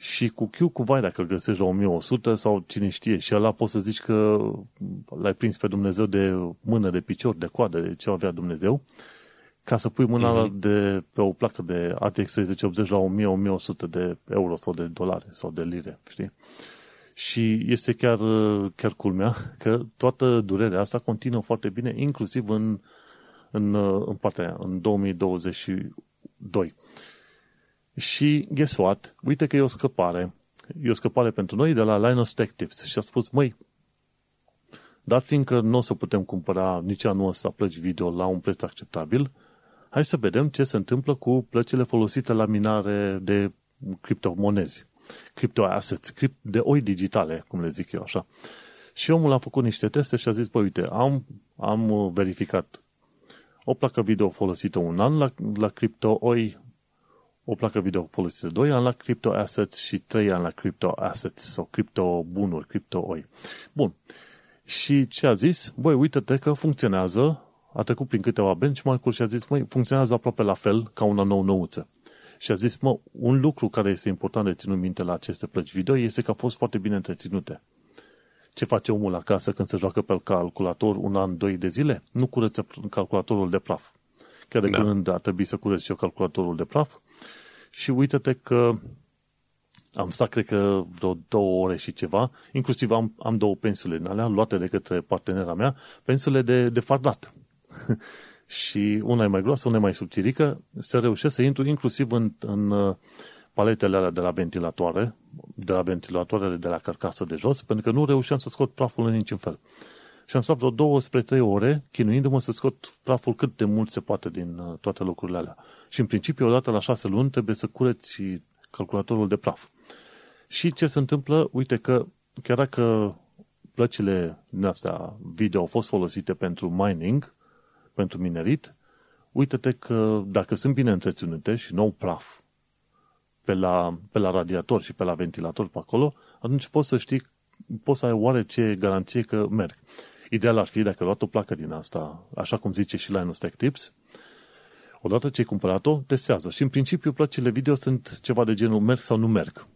și cu Q, cu vai, dacă îl găsești la 1100 sau cine știe, și ăla poți să zici că l-ai prins pe Dumnezeu de mână, de picior, de coadă, de ce avea Dumnezeu, ca să pui mâna pe o placă de RTX 3080 la 1000-1100 de euro sau de dolari sau de lire, știi? Și este chiar culmea că toată durerea asta continuă foarte bine, inclusiv în partea aia, în 2022. Și guess what? Uite că e o scăpare pentru noi de la Linus Tech Tips și a spus, măi, dar fiindcă nu o să putem cumpăra nici anul ăsta plăci video la un preț acceptabil, hai să vedem ce se întâmplă cu plăcile folosite la minare de criptomonezi, criptoassets, de oi digitale, cum le zic eu așa. Și omul a făcut niște teste și a zis, băi, uite, am verificat o placă video folosită un an la criptooi, o placă video folosită 2 ani la criptoassets și 3 ani la criptoassets sau criptobunuri, criptooi. Bun. Și ce a zis? Băi, uite-te că funcționează, a trecut prin câteva benchmark-uri și a zis, măi, funcționează aproape la fel ca una nouță. Și a zis, mă, un lucru care este important de ținut minte la aceste plăci video este că au fost foarte bine întreținute. Ce face omul acasă când se joacă pe calculator un an, 2 de zile? Nu curăță calculatorul de praf. Chiar de când ar trebui să curăț și eu calculatorul de praf. Și uite-te că am stat, cred că, vreo 2 ore și ceva, inclusiv am 2 pensule în alea, luate de către partenera mea, pensule de fardat. Și una e mai groasă, una e mai subțirică, se reușește să intru inclusiv în paletele alea de la ventilatoare, de la carcasă de jos, pentru că nu reușeam să scot praful în niciun fel. Și am stat vreo 2 spre 3 ore, chinuindu-mă să scot praful cât de mult se poate din toate locurile alea. Și în principiu, odată la 6 luni, trebuie să cureți calculatorul de praf. Și ce se întâmplă? Uite că, chiar dacă plăcile din astea video au fost folosite pentru mining, pentru minerit, uite-te că dacă sunt bine întreținute și nou praf pe la radiator și pe la ventilator pe acolo, atunci poți să ai oarece garanție că merg. Ideal ar fi dacă ai luat o placă din asta, așa cum zice și Linus Tech Tips, odată ce ai cumpărat-o, testează. Și în principiu plăcile video sunt ceva de genul merg sau nu merg.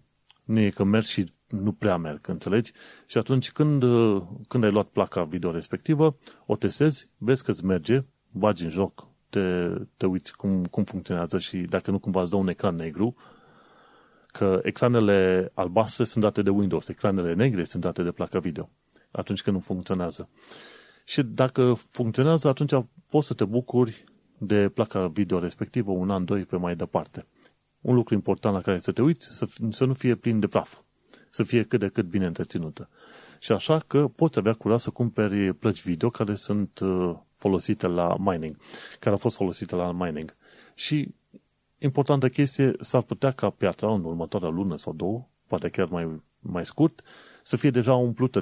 Nu e că merg și nu prea merg, înțelegi? Și atunci când ai luat placa video respectivă, o testezi, vezi că-ți merge, bagi în joc, te uiți cum funcționează și dacă nu cumva îți dă un ecran negru, că ecranele albastre sunt date de Windows, ecranele negre sunt date de placa video, atunci când nu funcționează. Și dacă funcționează, atunci poți să te bucuri de placa video respectivă 1 an, 2 pe mai departe. Un lucru important la care să te uiți, să nu fie plin de praf, să fie cât de cât bine întreținută. Și așa că poți avea curaj să cumperi plăci video care sunt folosite la mining, care au fost folosite la mining. Și importantă chestie, s-ar putea ca piața în următoarea lună sau 2, poate chiar mai scurt, să fie deja umplută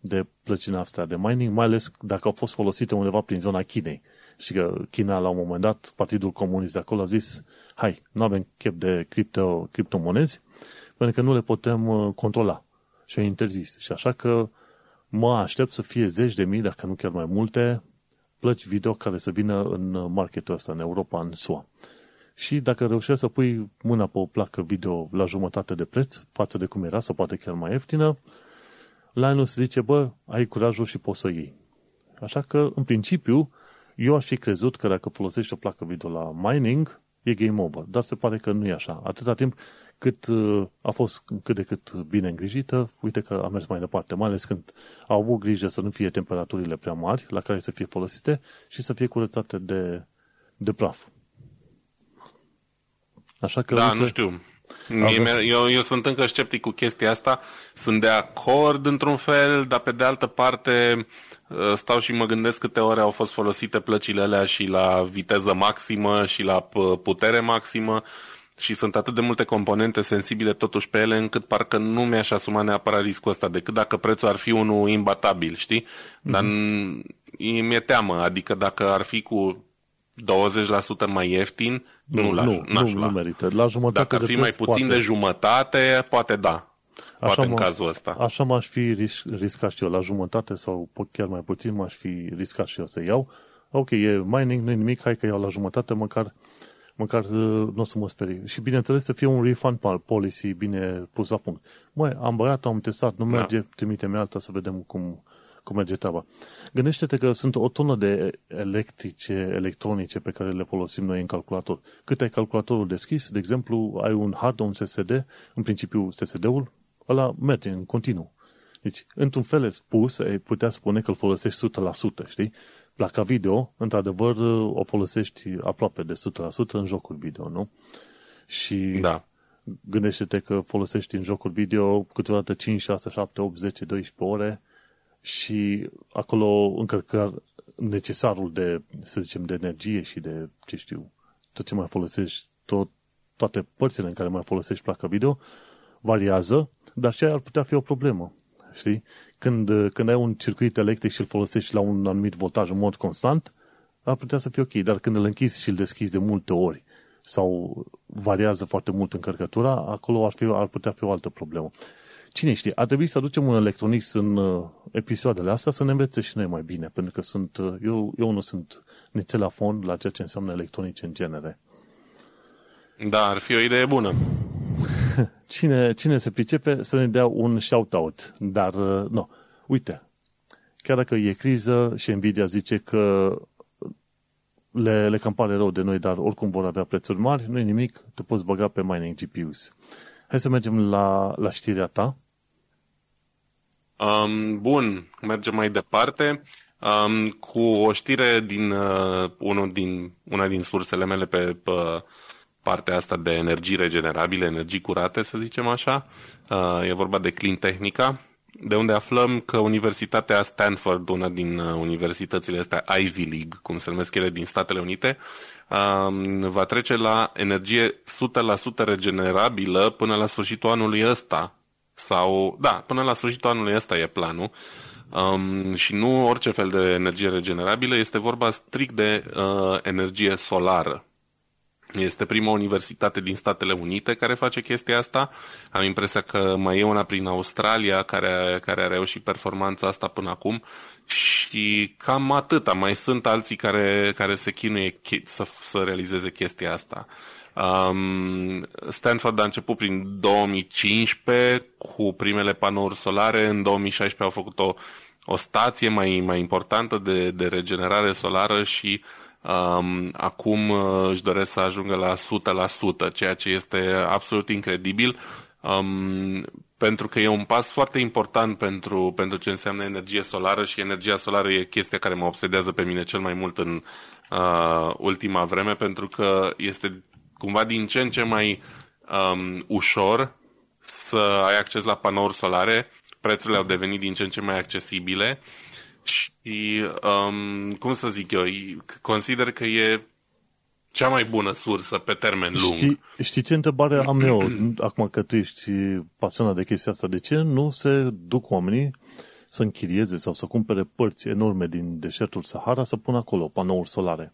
de plăcina asta de mining, mai ales dacă au fost folosite undeva prin zona Chinei. Și că China, la un moment dat, Partidul Comunist de acolo a zis, hai, nu avem chef de criptomonezi, pentru că nu le putem controla. Și au interzis. Și așa că mă aștept să fie zeci de mii, dacă nu chiar mai multe, plăci video care să vină în marketul ăsta, în Europa, în SUA. Și dacă reușești să pui mâna pe o placă video la jumătate de preț, față de cum era, sau poate chiar mai ieftină, Linus zice, bă, ai curajul și poți să iei. Așa că, în principiu, eu aș fi crezut că dacă folosești o placă video la mining, e game over. Dar se pare că nu e așa. Atâta timp cât a fost cât de cât bine îngrijită, uite că a mers mai departe. Mai ales când au avut grijă să nu fie temperaturile prea mari la care să fie folosite și să fie curățate de praf. Așa că, da, uite, nu știu. Eu sunt încă sceptic cu chestia asta. Sunt de acord într-un fel, dar pe de altă parte stau și mă gândesc câte ore au fost folosite plăcile alea și la viteză maximă și la putere maximă și sunt atât de multe componente sensibile totuși pe ele încât parcă nu mi-aș asuma neapărat riscul ăsta, decât dacă prețul ar fi unul imbatabil, știi? Dar mi-e teamă, adică dacă ar fi cu 20% mai ieftin, nu merită. La jumătate dacă ar fi de preț, mai puțin poate. De jumătate, poate da. Așa poate în cazul ăsta. Așa m-aș fi riscat și eu. La jumătate sau chiar mai puțin m-aș fi riscat și eu să iau. Ok, e mining, nu-i nimic, hai că iau la jumătate, măcar nu o să mă sperii. Și bineînțeles să fie un refund policy bine pus la punct. Măi, am băiat, am testat, nu merge, trimite-mi alta să vedem cum merge treaba. Gândește-te că sunt o tonă de electronice pe care le folosim noi în calculator. Cât ai calculatorul deschis, de exemplu, ai un hard, un SSD, în principiu SSD-ul, ăla merge în continuu. Deci, într-un fel spus, ai putea spune că îl folosești 100%, știi? Placa video, într-adevăr, o folosești aproape de 100% în jocuri video, nu? Și gândește-te că folosești în jocuri video câteodată 5, 6, 7, 8, 10, 12 ore și acolo încărcarea necesarul de, să zicem, de energie și de, ce știu, tot ce mai folosești, toate părțile în care mai folosești placa video, variază, dar și aia ar putea fi o problemă, știi? Când ai un circuit electric și îl folosești la un anumit voltaj în mod constant, ar putea să fie ok, dar când îl închizi și îl deschizi de multe ori sau variază foarte mult încărcătura, acolo ar putea fi o altă problemă. Cine știe, ar trebui să aducem un electronics în episoadele astea să ne învețe și noi mai bine, pentru că eu nu sunt nițel la fond la ceea ce înseamnă electronice în genere. Da, ar fi o idee bună. Cine se pricepe să ne dea un shout-out, dar nu. Uite, chiar dacă e criză și NVIDIA zice că le cam pare rău de noi, dar oricum vor avea prețuri mari, nu-i nimic, te poți băga pe mining GPUs. Hai să mergem la știrea ta. Bun, mergem mai departe. Cu o știre din, una din sursele mele pe partea asta de energii regenerabile, energii curate, să zicem așa. E vorba de Clean Technica, de unde aflăm că Universitatea Stanford, una din universitățile astea Ivy League, cum se numesc ele, din Statele Unite, va trece la energie 100% regenerabilă până la sfârșitul anului ăsta. Până la sfârșitul anului ăsta e planul. Și nu orice fel de energie regenerabilă, este vorba strict de energie solară. Este prima universitate din Statele Unite care face chestia asta. Am impresia că mai e una prin Australia care a reușit performanța asta până acum și cam atâta. Mai sunt alții care se chinuie să realizeze chestia asta. Stanford a început prin 2015 cu primele panouri solare. În 2016 au făcut o stație mai importantă de regenerare solară și acum își doresc să ajungă la 100%, ceea ce este absolut incredibil, pentru că e un pas foarte important pentru ce înseamnă energie solară și energia solară e chestia care mă obsedează pe mine cel mai mult în ultima vreme, pentru că este cumva din ce în ce mai ușor să ai acces la panouri solare, prețurile au devenit din ce în ce mai accesibile. Și, cum să zic eu, consider că e cea mai bună sursă pe termen lung. Știi ce întrebare am eu, acum că tu ești pasionat de chestia asta, de ce nu se duc oamenii să închirieze sau să cumpere părți enorme din deșertul Sahara să pună acolo panouri solare.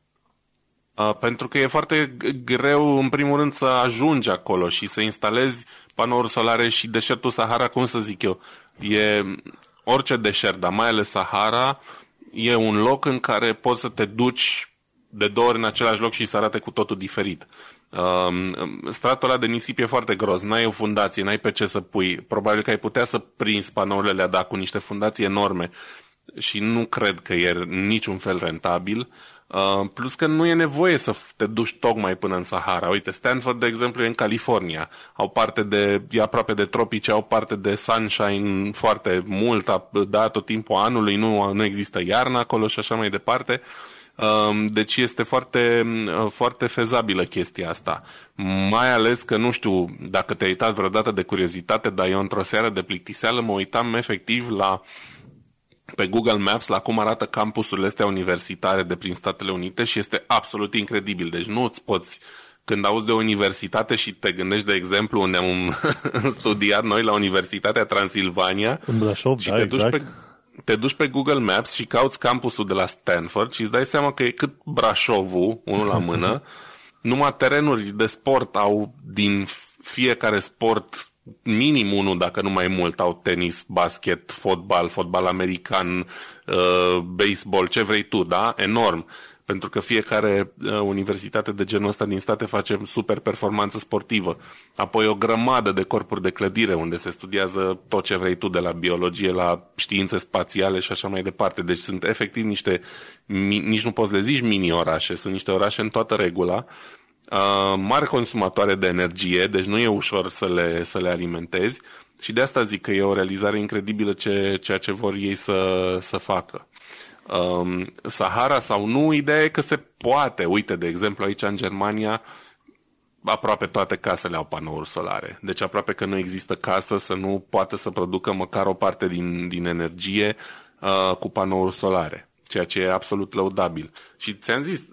Pentru că e foarte greu, în primul rând, să ajungi acolo și să instalezi panouri solare și deșertul Sahara, cum să zic eu, e orice deșert, dar mai ales Sahara, e un loc în care poți să te duci de două ori în același loc și să arate cu totul diferit. Stratul ăla de nisip e foarte gros, n-ai o fundație, n-ai pe ce să pui. Probabil că ai putea să prinzi panourile alea, dar cu niște fundații enorme și nu cred că e niciun fel rentabil. Plus că nu e nevoie să te duci tocmai până în Sahara. Uite, Stanford, de exemplu, e în California. Au parte e aproape de tropice, au parte de sunshine foarte mult, da, tot timpul anului, nu există iarnă acolo și așa mai departe. Deci este foarte, foarte fezabilă chestia asta. Mai ales că, nu știu dacă te-ai uitat vreodată de curiozitate, dar eu într-o seară de plictiseală mă uitam efectiv pe Google Maps la cum arată campusurile astea universitare de prin Statele Unite și este absolut incredibil. Deci nu îți poți, când auzi de o universitate și te gândești, de exemplu, unde am studiat noi la Universitatea Transilvania, în Brașov, și da, te duci pe Google Maps și cauți campusul de la Stanford și îți dai seama că e cât Brașovul, unul la mână, numai terenuri de sport au din fiecare sport minim unul, dacă nu mai mult, au tenis, basket, fotbal american, baseball, ce vrei tu, da? Enorm. Pentru că fiecare universitate de genul ăsta din state face super performanță sportivă. Apoi o grămadă de corpuri de clădire unde se studiază tot ce vrei tu, de la biologie, la științe spațiale și așa mai departe. Deci sunt efectiv niște, nici nu poți le zici mini-orașe, sunt niște orașe în toată regula, mari consumatoare de energie, deci nu e ușor să le alimentezi și de asta zic că e o realizare incredibilă ceea ce vor ei să facă. Sahara sau nu, ideea e că se poate. Uite, de exemplu, aici în Germania aproape toate casele au panouri solare, deci aproape că nu există casă să nu poată să producă măcar o parte din energie cu panouri solare, ceea ce e absolut lăudabil. Și ți-am zis,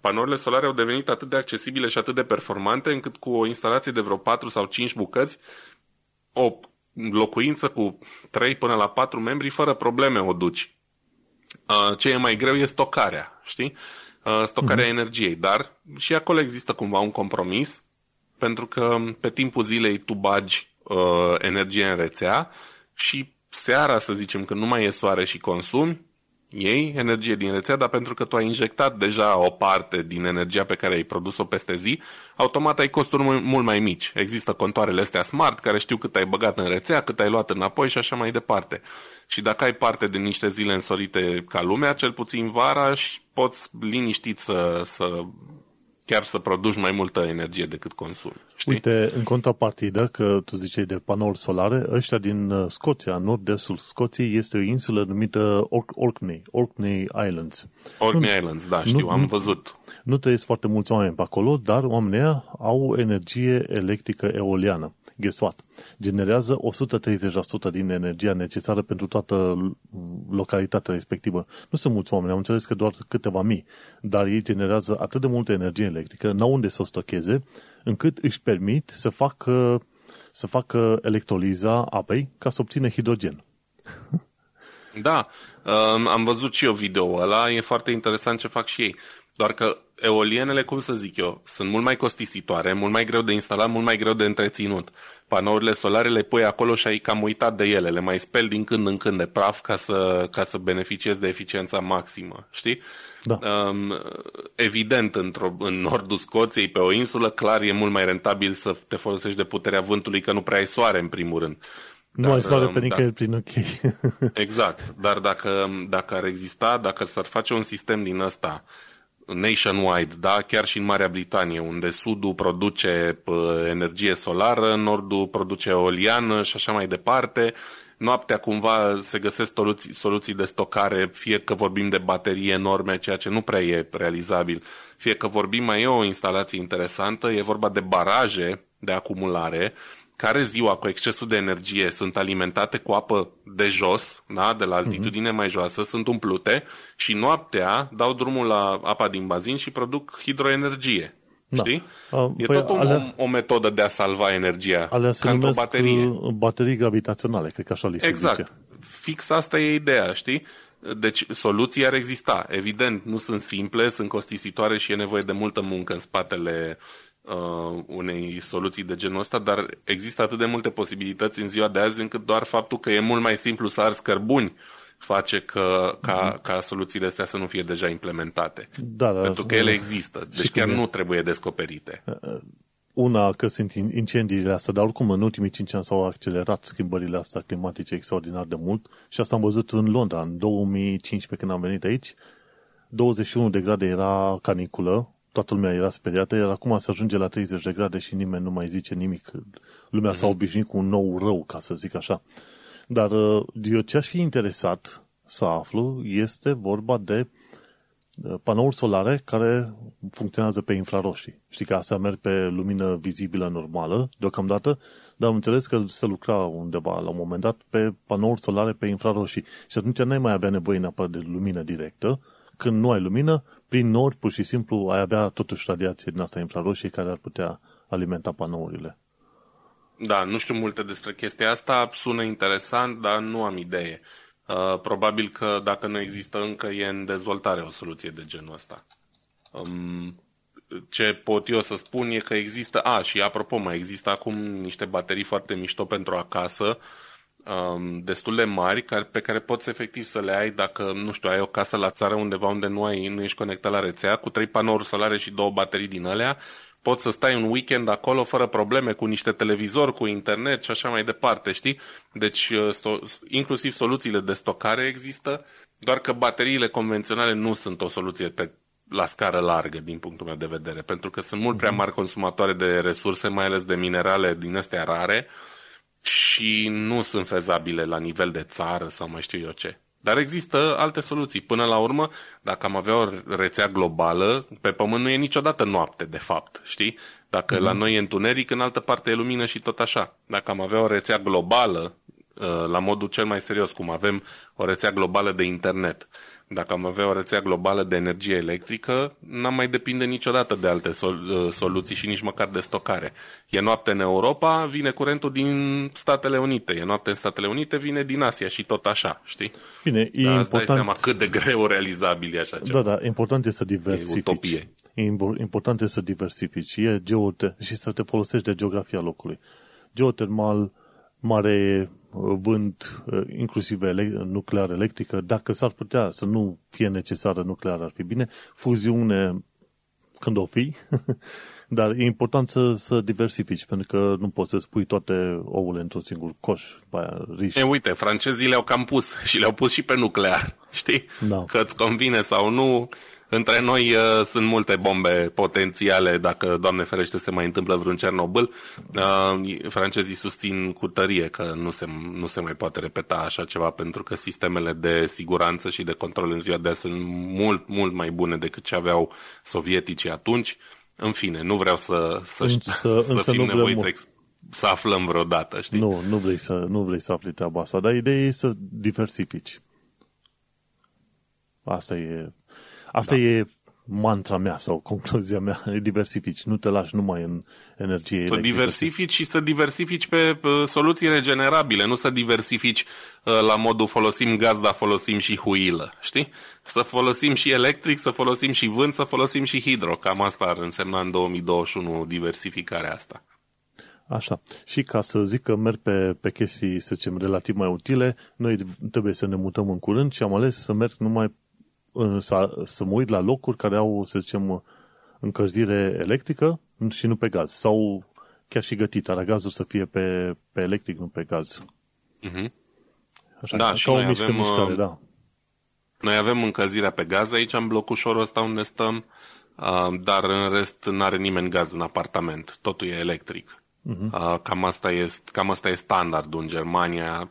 panourile solare au devenit atât de accesibile și atât de performante încât cu o instalație de vreo 4 sau 5 bucăți, o locuință cu 3 până la 4 membri, fără probleme o duci. Ce e mai greu e stocarea, știi? Stocarea energiei, dar și acolo există cumva un compromis, pentru că pe timpul zilei tu bagi energie în rețea și seara, să zicem, când nu mai e soare și consumi, iei energie din rețea, dar pentru că tu ai injectat deja o parte din energia pe care ai produs-o peste zi, automat ai costuri mult mai mici. Există contoarele astea smart care știu cât ai băgat în rețea, cât ai luat înapoi și așa mai departe. Și dacă ai parte de niște zile însorite ca lumea, cel puțin vara, și poți liniștit să produci mai multă energie decât consumi. Știi? Uite, în contrapartidă, că tu ziceai de panouri solare, ăștia din Scoția, în nord-estul Scoției, este o insulă numită Orkney Islands. Islands, da, știu, am văzut. Nu trăiesc foarte mulți oameni pe acolo, dar oamenii aia au energie electrică eoliană. Guess what? Generează 130% din energia necesară pentru toată localitatea respectivă. Nu sunt mulți oameni, am înțeles că doar câteva mii, dar ei generează atât de multă energie electrică, n-au unde să o stocheze, încât își permit să facă electroliza apei ca să obțină hidrogen. Da, am văzut și eu video-ul ăla, e foarte interesant ce fac și ei. Doar că eolienele, cum să zic eu, sunt mult mai costisitoare, mult mai greu de instalat, mult mai greu de întreținut. Panourile solare le pui acolo și ai cam uitat de ele, le mai speli din când în când de praf ca să beneficiezi de eficiența maximă, știi? Da. Evident, în nordul Scoției, pe o insulă, clar e mult mai rentabil să te folosești de puterea vântului, că nu prea ai soare, în primul rând. Nu ai soare pe nicăieri prin ok. Exact, dar dacă ar exista, dacă s-ar face un sistem din ăsta nationwide, da, chiar și în Marea Britanie, unde sudul produce energie solară, nordul produce eoliană și așa mai departe. Noaptea cumva se găsesc soluții de stocare, fie că vorbim de baterii enorme, ceea ce nu prea e realizabil, fie că vorbim, mai e o instalație interesantă, e vorba de baraje de acumulare, care ziua, cu excesul de energie, sunt alimentate cu apă de jos, da, de la altitudine mai joasă, sunt umplute și noaptea dau drumul la apa din bazin și produc hidroenergie. Da. Știi? E o metodă de a salva energia. Alea se numesc baterii gravitaționale, cred că așa li se zice. Exact. fix asta e ideea, știi? Deci soluții ar exista. Evident, nu sunt simple, sunt costisitoare și e nevoie de multă muncă în spatele unei soluții de genul ăsta, dar există atât de multe posibilități în ziua de azi încât doar faptul că e mult mai simplu să arzi cărbuni face ca soluțiile astea să nu fie deja implementate. Da, pentru că ele există, deci chiar nu trebuie descoperite. Una, că sunt incendiile astea, dar oricum în ultimii 5 ani s-au accelerat schimbările astea climatice extraordinar de mult și asta am văzut în Londra, în 2015 când am venit aici, 21 de grade era caniculă, toată lumea era speriată, iar acum se ajunge la 30 de grade și nimeni nu mai zice nimic. Lumea s-a obișnuit cu un nou rău, ca să zic așa. Dar eu ce aș fi interesat să aflu este vorba de panouri solare care funcționează pe infraroșii. Știi că astea merg pe lumină vizibilă normală, deocamdată, dar am înțeles că se lucra undeva la un moment dat pe panouri solare pe infraroșii. Și atunci n-ai mai avea nevoie neapărat de lumină directă. Când nu ai lumină, prin nori, pur și simplu, ai avea totuși radiație din asta infraroșii care ar putea alimenta panourile. Da, nu știu multe despre chestia asta, sună interesant, dar nu am idee. Probabil că dacă nu există încă, e în dezvoltare o soluție de genul ăsta. Ce pot eu să spun e că există... și apropo, mai există acum niște baterii foarte mișto pentru acasă, destul de mari, pe care poți efectiv să le ai dacă, nu știu, ai o casă la țară undeva unde nu ești conectat la rețea, cu 3 panouri solare și 2 baterii din alea, poți să stai un weekend acolo fără probleme, cu niște televizori, cu internet și așa mai departe, știi? Deci inclusiv soluțiile de stocare există, doar că bateriile convenționale nu sunt o soluție la scară largă, din punctul meu de vedere, pentru că sunt mult prea mari consumatoare de resurse, mai ales de minerale din astea rare, și nu sunt fezabile la nivel de țară sau mai știu eu ce. Dar există alte soluții. Până la urmă, dacă am avea o rețea globală, pe Pământ nu e niciodată noapte, de fapt, știi? Dacă la noi e întuneric, în altă parte e lumină și tot așa. Dacă am avea o rețea globală, la modul cel mai serios, cum avem o rețea globală de internet, dacă am avea o rețea globală de energie electrică, n-am mai depinde niciodată de alte soluții și nici măcar de stocare. E noapte în Europa, vine curentul din Statele Unite. E noapte în Statele Unite, vine din Asia și tot așa, știi? Bine, e important... Îți dai seama cât de greu realizabil e așa ceva. Da, important e să diversifici. Important e să diversifici. Și să te folosești de geografia locului. Geotermal, mare... vânt, inclusiv nuclear electrică, dacă s-ar putea să nu fie necesară nucleară, ar fi bine, fuziune când o fi, dar e important să diversifici, pentru că nu poți să spui toate ouăle într-un singur coș. Uite, francezii le-au cam pus și le-au pus și pe nuclear, știi? Da. Că îți convine sau nu, între noi sunt multe bombe potențiale, dacă, Doamne ferește, se mai întâmplă vreun Cernobâl. Francezii susțin cu tărie că nu se mai poate repeta așa ceva, pentru că sistemele de siguranță și de control în ziua de azi sunt mult, mult mai bune decât ce aveau sovieticii atunci. În fine, nu vreau să fim nevoiți să aflăm vreodată, știi? Nu vrei să afli treaba asta, dar ideea e să diversifici. Asta e mantra mea sau concluzia mea, diversifici, nu te lași numai în energie electrică. Să diversifici și să diversifici pe soluții regenerabile, nu să diversifici la modul folosim gaz, dar folosim și huilă, știi? Să folosim și electric, să folosim și vânt, să folosim și hidro, cam asta ar însemna în 2021 diversificarea asta. Așa, și ca să zic că merg pe chestii, să zicem, relativ mai utile, noi trebuie să ne mutăm în curând și am ales să merg numai să mă uit la locuri care au, să zicem, încălzire electrică și nu pe gaz. Sau chiar și gătit, dar gazul să fie pe electric, nu pe gaz. Mm-hmm. Așa, da, și mișcare, da. Noi avem încălzirea pe gaz aici, în blocușorul ăsta unde stăm, dar în rest n-are nimeni gaz în apartament. Totul e electric. Mm-hmm. Cam asta e standardul în Germania.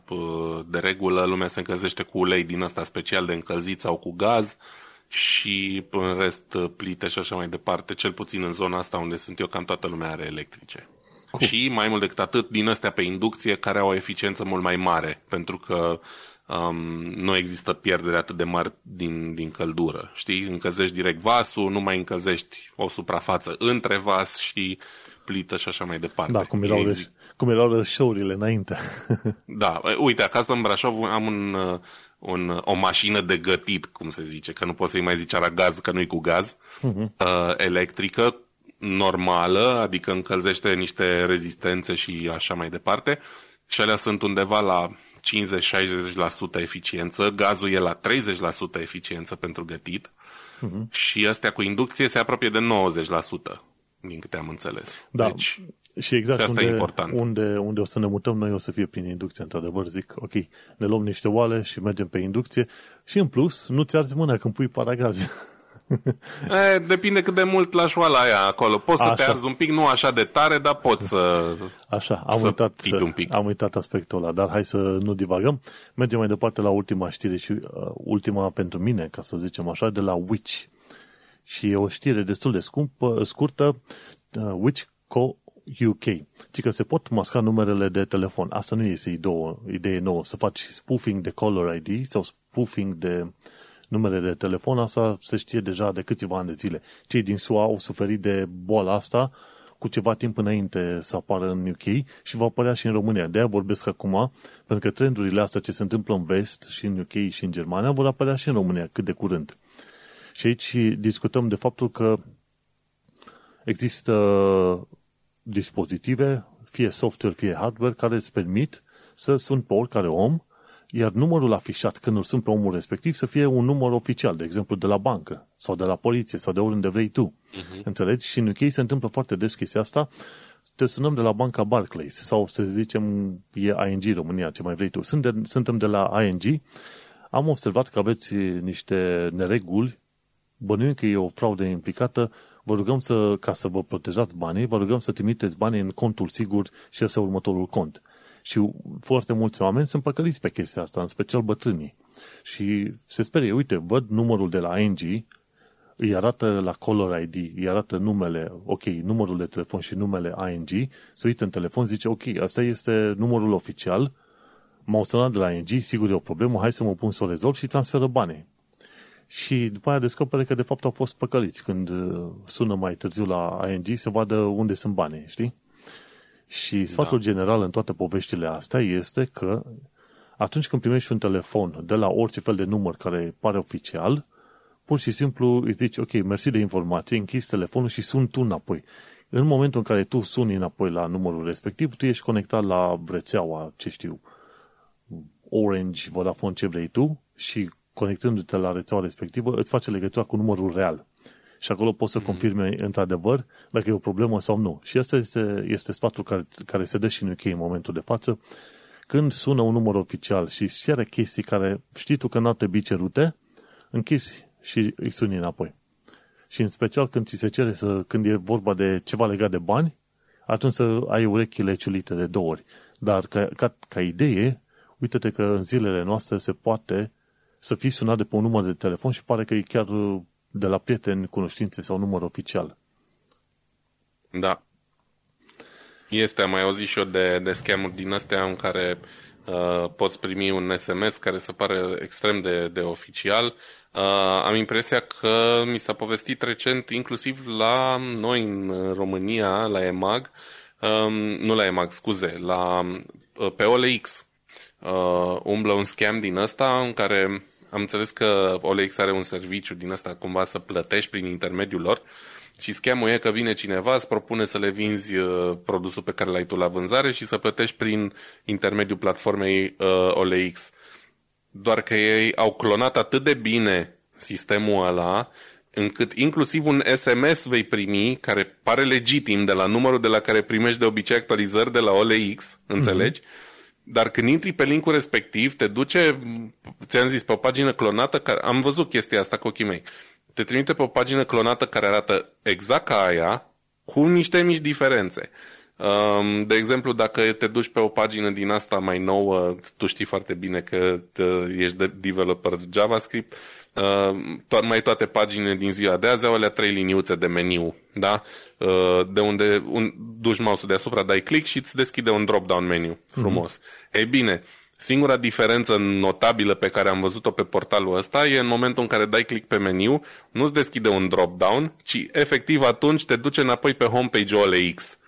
De regulă lumea se încălzește cu ulei din ăsta special de încălzit sau cu gaz și în rest plite și așa mai departe. Cel puțin în zona asta unde sunt eu, cam toată lumea are electrice. Cool. Și mai mult decât atât, din astea pe inducție, care au o eficiență mult mai mare, pentru că nu există pierdere atât de mare din căldură. Știi? Încălzești direct vasul, nu mai încălzești o suprafață între vas și plită și așa mai departe. Da, cum erau, show-urile înainte. Da, uite, acasă în Brașov am o mașină de gătit, cum se zice, că nu poți să-i mai zici la gaz, că nu-i cu gaz, electrică, normală, adică încălzește niște rezistențe și așa mai departe. Și alea sunt undeva la 50-60% eficiență, gazul e la 30% eficiență pentru gătit. Și astea cu inducție se apropie de 90%, din câte am înțeles. Da, deci, și exact și unde o să ne mutăm noi o să fie prin inducție, într-adevăr, zic, ok, ne luăm niște oale și mergem pe inducție și în plus nu ți-arzi mâna când pui paragaz. Depinde cât de mult lași oala aia acolo. Poți să te arzi un pic, nu așa de tare, dar poți să țipi un pic. Am uitat aspectul ăla, dar hai să nu divagăm. Mergem mai departe la ultima știre și ultima pentru mine, ca să zicem așa, de la Witch. Și e o știre destul de scurtă, Witch Co. UK. Ci că se pot masca numerele de telefon. Asta nu este o idee nouă, să faci spoofing de caller ID sau spoofing de numere de telefon, asta se știe deja de câțiva ani de zile. Cei din SUA au suferit de boala asta cu ceva timp înainte să apară în UK și va apărea și în România. De-aia vorbesc acum, pentru că trendurile astea ce se întâmplă în vest și în UK și în Germania vor apărea și în România cât de curând. Și aici discutăm de faptul că există dispozitive, fie software, fie hardware, care îți permit să suni pe oricare om, iar numărul afișat când îl suni pe omul respectiv să fie un număr oficial, de exemplu de la bancă sau de la poliție sau de oriunde vrei tu. Înțelegi? Și în UK se întâmplă foarte des chestia asta. Te sunăm de la banca Barclays sau să zicem e ING România, ce mai vrei tu. Suntem de la ING. Am observat că aveți niște nereguli, bănuind că e o fraudă implicată. Vă rugăm ca să vă protejați banii, vă rugăm să trimiteți banii în contul sigur și ăsta următorul cont. Și foarte mulți oameni sunt păcăliți pe chestia asta, în special bătrânii. Și se sperie, uite, văd numărul de la ING, îi arată la caller ID, îi arată numele, ok, numărul de telefon și numele ING, se uită în telefon, zice, ok, asta este numărul oficial, m-au sunat de la ING, sigur e o problemă, hai să mă pun să o rezolv și transferă banii. Și după aia descoperă că de fapt au fost păcăliți. Când sună mai târziu la ING, se vadă unde sunt banii, știi? Și sfatul general în toate poveștile astea este că atunci când primești un telefon de la orice fel de număr care pare oficial, pur și simplu îți zici, ok, mersi de informație, închizi telefonul și suni tu înapoi. În momentul în care tu suni înapoi la numărul respectiv, tu ești conectat la rețeaua, ce știu, Orange, Vodafone, ce vrei tu și conectându-te la rețeaua respectivă îți face legătura cu numărul real. Și acolo poți să confirme într-adevăr dacă e o problemă sau nu. Și asta este sfatul care se dă și în UK în momentul de față. Când sună un număr oficial și îți cere chestii care știi tu că n-ar trebui cerute, închizi și îi suni înapoi. Și în special când ți se cere când e vorba de ceva legat de bani, atunci să ai urechile ciulite de două ori. Dar ca idee, uite-te că în zilele noastre se poate să fii sunat de pe un număr de telefon și pare că e chiar de la prieteni, cunoștințe sau număr oficial. Da. Am mai auzit și eu de scam-uri din astea în care poți primi un SMS care se pare extrem de oficial. Am impresia că mi s-a povestit recent, inclusiv la noi în România, la EMAG, nu la EMAG, scuze, pe OLX. Umblă un scam din ăsta în care am înțeles că OLX are un serviciu din ăsta cumva să plătești prin intermediul lor și schemul e că vine cineva, îți propune să le vinzi produsul pe care l-ai tu la vânzare și să plătești prin intermediul platformei OLX. Doar că ei au clonat atât de bine sistemul ăla încât inclusiv un SMS vei primi care pare legitim de la numărul de la care primești de obicei actualizări de la OLX, înțelegi? Dar când intri pe linkul respectiv, te duce, ți-am zis, pe o pagină clonată, am văzut chestia asta cu ochii mei, te trimite pe o pagină clonată care arată exact ca aia, cu niște mici diferențe. De exemplu, dacă te duci pe o pagină din asta mai nouă, tu știi foarte bine că ești developer JavaScript, mai toate paginile din ziua de azi au alea 3 liniuțe de meniu, da? De unde duci mouse-ul deasupra, dai click și îți deschide un drop-down menu frumos. Ei bine, singura diferență notabilă pe care am văzut-o pe portalul ăsta e în momentul în care dai click pe meniu, nu-ți deschide un drop-down, ci efectiv atunci te duce înapoi pe homepage-ul OLX.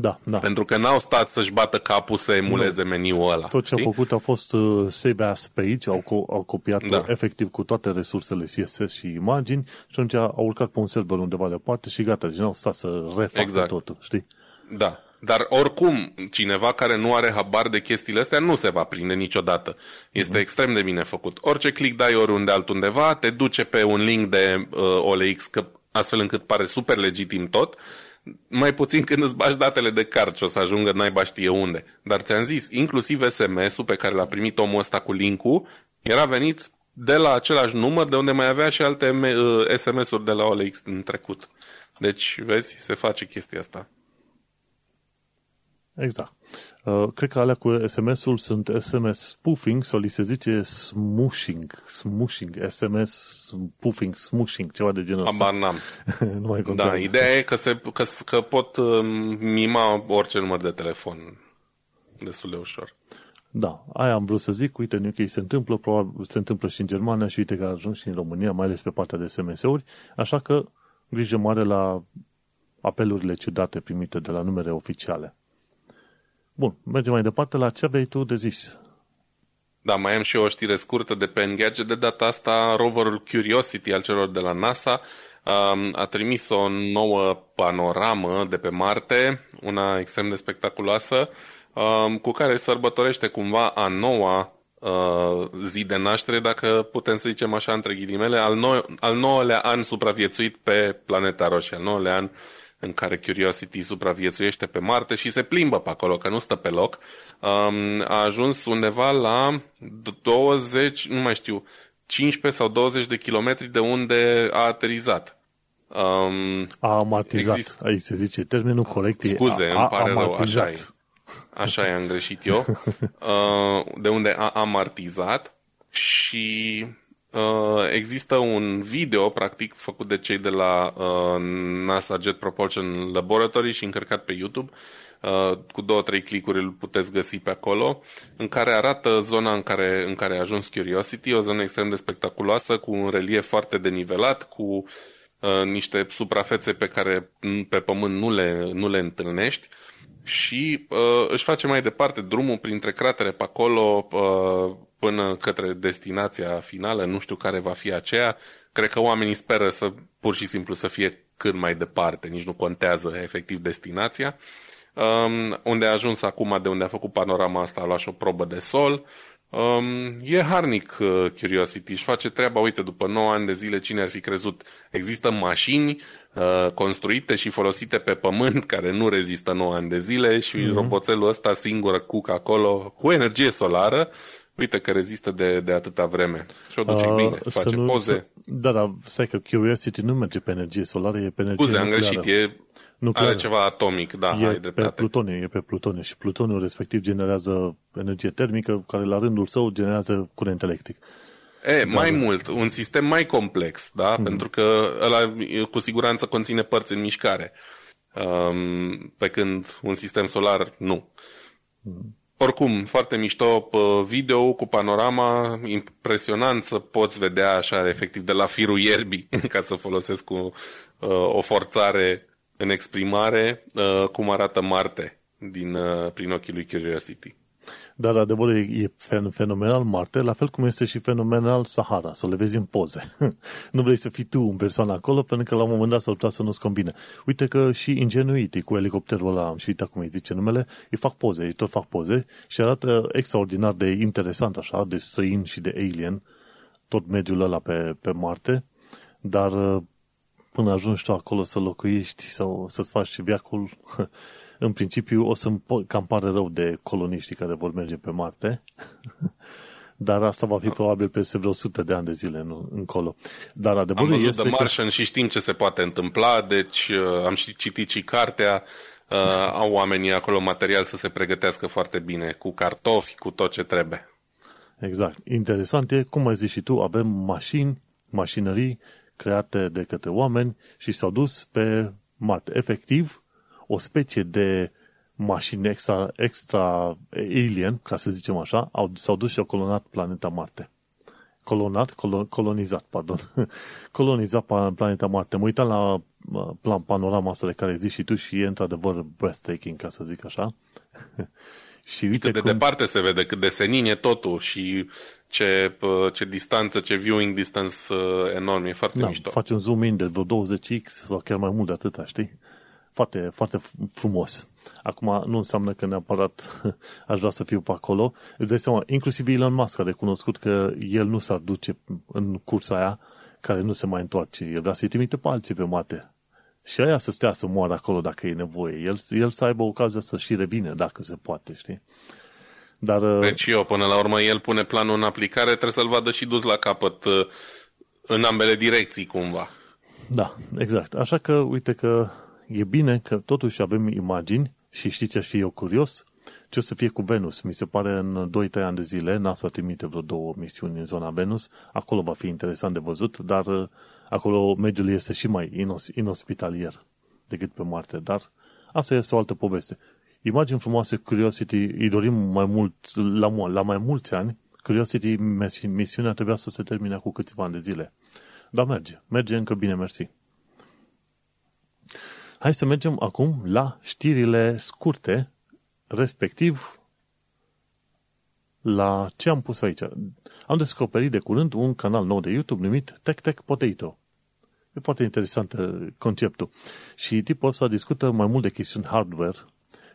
Da, da. Pentru că n-au stat să-și bată capul să emuleze meniul ăla. Tot ce au făcut a fost CBS pe aici, au copiat efectiv cu toate resursele CSS și imagini și atunci au urcat pe un server undeva departe și gata, deci n-au stat să refacă totul, știi? Da. Dar oricum, cineva care nu are habar de chestiile astea nu se va prinde niciodată. Este extrem de bine făcut. Orice click dai oriunde altundeva, te duce pe un link de OLX, că, astfel încât pare super legitim tot, mai puțin când îți bași datele de card și o să ajungă naiba știe unde. Dar ți-am zis, inclusiv SMS-ul pe care l-a primit omul ăsta cu link-ul, era venit de la același număr de unde mai avea și alte SMS-uri de la OLX din trecut. Deci, vezi, se face chestia asta. Exact. Cred că alea cu SMS-ul sunt SMS spoofing sau li se zice smooshing, SMS spoofing, smooshing, ceva de genul ăsta. Habar n-am. Nu mai contează. Da, ideea e că pot mima orice număr de telefon destul de ușor. Da, aia am vrut să zic, uite, în UK se întâmplă, probabil se întâmplă și în Germania și uite că a ajuns și în România, mai ales pe partea de SMS-uri, așa că grijă mare la apelurile ciudate primite de la numere oficiale. Bun, mergem mai departe la ce vrei tu de zis. Da, mai am și eu o știre scurtă de pe Engadget. De data asta, roverul Curiosity al celor de la NASA a trimis o nouă panoramă de pe Marte, una extrem de spectaculoasă, cu care sărbătorește cumva a noua zi de naștere, dacă putem să zicem așa între ghilimele, al nouălea an supraviețuit pe planeta roșie, al nouălea an în care Curiosity supraviețuiește pe Marte și se plimbă pe acolo, că nu stă pe loc. A ajuns undeva la 20, nu mai știu, 15 sau 20 de kilometri de unde a aterizat. A amartizat, aici se zice, termenul corect e scuze, îmi pare rău, așa am greșit eu. De unde a amartizat și... există un video practic făcut de cei de la NASA Jet Propulsion Laboratory și încărcat pe YouTube, cu 2-3 clicuri îl puteți găsi pe acolo, în care arată zona în care a ajuns Curiosity, o zonă extrem de spectaculoasă, cu un relief foarte denivelat, cu niște suprafețe pe care pe Pământ nu le întâlnești și își face mai departe drumul printre cratere pe acolo, până către destinația finală, nu știu care va fi aceea. Cred că oamenii speră să pur și simplu să fie cât mai departe, nici nu contează efectiv destinația. Unde a ajuns acum, de unde a făcut panorama asta, a luat și o probă de sol. E harnic Curiosity, își face treaba, uite, după 9 ani de zile cine ar fi crezut. Există mașini construite și folosite pe Pământ care nu rezistă 9 ani de zile și roboțelul ăsta singur cucă acolo cu energie solară. Uite că rezistă de atâta vreme. Și o duce bine, face poze. Da, stai că Curiosity nu merge pe energie solară, e pe energie nucleară. Am greșit, are ceva atomic, da, e ai dreptate. E pe plutoniu și plutoniul respectiv generează energie termică, care la rândul său generează curent electric. Mai mult, un sistem mai complex, da? Pentru că ăla cu siguranță conține părți în mișcare, pe când un sistem solar nu. Oricum, foarte mișto video cu panorama, impresionant să poți vedea așa efectiv de la firul ierbii, ca să folosesc cu o forțare în exprimare, cum arată Marte prin ochii lui Curiosity. Dar adevărul e fenomenal Marte, la fel cum este și fenomenal Sahara, să le vezi în poze. Nu vrei să fii tu în persoană acolo, pentru că la un moment dat s-ar putea să nu-ți combine. Uite că și Ingenuity cu elicopterul ăla, am și uitat cum îi zice numele, ei tot fac poze și arată extraordinar de interesant așa, de străin și de alien, tot mediul ăla pe Marte, dar până ajungi tu acolo să locuiești sau să-ți faci și viacul... În principiu, o să-mi cam pare rău de coloniștii care vor merge pe Marte, dar asta va fi probabil peste vreo 100 de ani de zile încolo. Dar adevărul este că... Am văzut The Martian și știm ce se poate întâmpla, deci am și citit și cartea, au oamenii acolo material să se pregătească foarte bine, cu cartofi, cu tot ce trebuie. Exact. Interesant e, cum ai zis și tu, avem mașinării create de către oameni și s-au dus pe Marte. Efectiv, o specie de mașini extra alien, ca să zicem așa, s-au dus și au colonat planeta Marte. colonizat planeta Marte. Mă uitam la panorama asta de care zici și tu și e într-adevăr breathtaking, ca să zic așa. Și uite de departe se vede cât de senin e totul și ce distanță, ce viewing distance enorm, e foarte mișto. Faci un zoom in de vreo 20x sau chiar mai mult de atâta, știi? Foarte, foarte frumos. Acum nu înseamnă că neapărat aș vrea să fiu pe acolo. Îți dai seama, inclusiv Elon Musk a recunoscut că el nu s-ar duce în cursa aia care nu se mai întoarce. El vrea să-i trimite pe alții pe Marte. Și aia să stea să moară acolo dacă e nevoie. El să aibă ocazia să și revină dacă se poate, știi? Dar, deci eu, până la urmă, el pune planul în aplicare, trebuie să-l vadă și dus la capăt în ambele direcții, cumva. Da, exact. Așa că, uite că e bine că totuși avem imagini și știi ce aș fi eu curios? Ce o să fie cu Venus? Mi se pare în 2-3 ani de zile, NASA trimite vreo 2 misiuni în zona Venus, acolo va fi interesant de văzut, dar acolo mediul este și mai inospitalier decât pe Marte, dar asta este o altă poveste. Imagini frumoase, Curiosity, îi dorim mai mult, la mai mulți ani, Curiosity, misiunea trebuia să se termine cu câțiva ani de zile. Dar merge încă bine, mersi. Hai să mergem acum la știrile scurte, respectiv la ce am pus aici. Am descoperit de curând un canal nou de YouTube numit Tech Potato. E foarte interesant conceptul. Și tipul ăsta discută mai mult de chestiuni hardware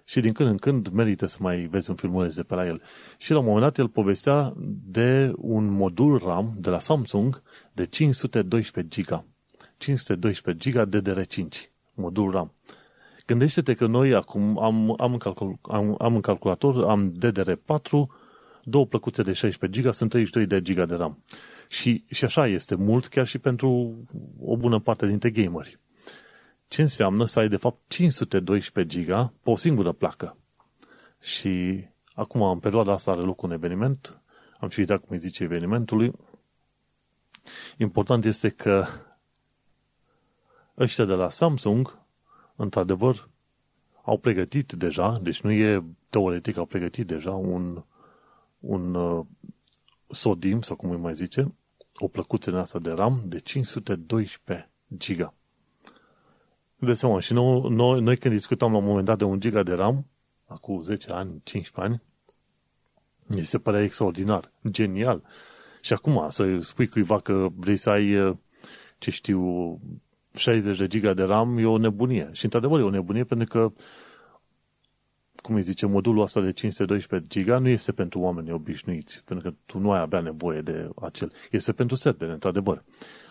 și din când în când merită să mai vezi un filmuleț de pe la el. Și la un moment dat el povestea de un modul RAM de la Samsung de 512 GB. 512 GB DDR5. Modul RAM. Gândește-te că noi acum am un calculator, am DDR4, 2 plăcuțe de 16 GB, sunt 32 de GB de RAM. Și așa este mult, chiar și pentru o bună parte dintre gameri. Ce înseamnă să ai, de fapt, 512 GB pe o singură placă? Și acum, în perioada asta, are loc un eveniment, am și uitat cum îi zice evenimentului. Important este că ăștia de la Samsung, într-adevăr, au pregătit deja, deci nu e teoretic, au pregătit deja un SODIMM, sau cum îi mai zice, o plăcuță în asta de RAM de 512 GB. De seama, și noi când discutam la un moment dat de 1 GB de RAM, acum 10 ani, 15 ani, mi se părea extraordinar, genial. Și acum să spui cuiva că vrei să ai, ce știu, 60 de giga de RAM e o nebunie. Și într-adevăr e o nebunie pentru că, cum îi zice, modulul ăsta de 512 giga nu este pentru oamenii obișnuiți, pentru că tu nu ai avea nevoie de acel. Este pentru servere, într-adevăr.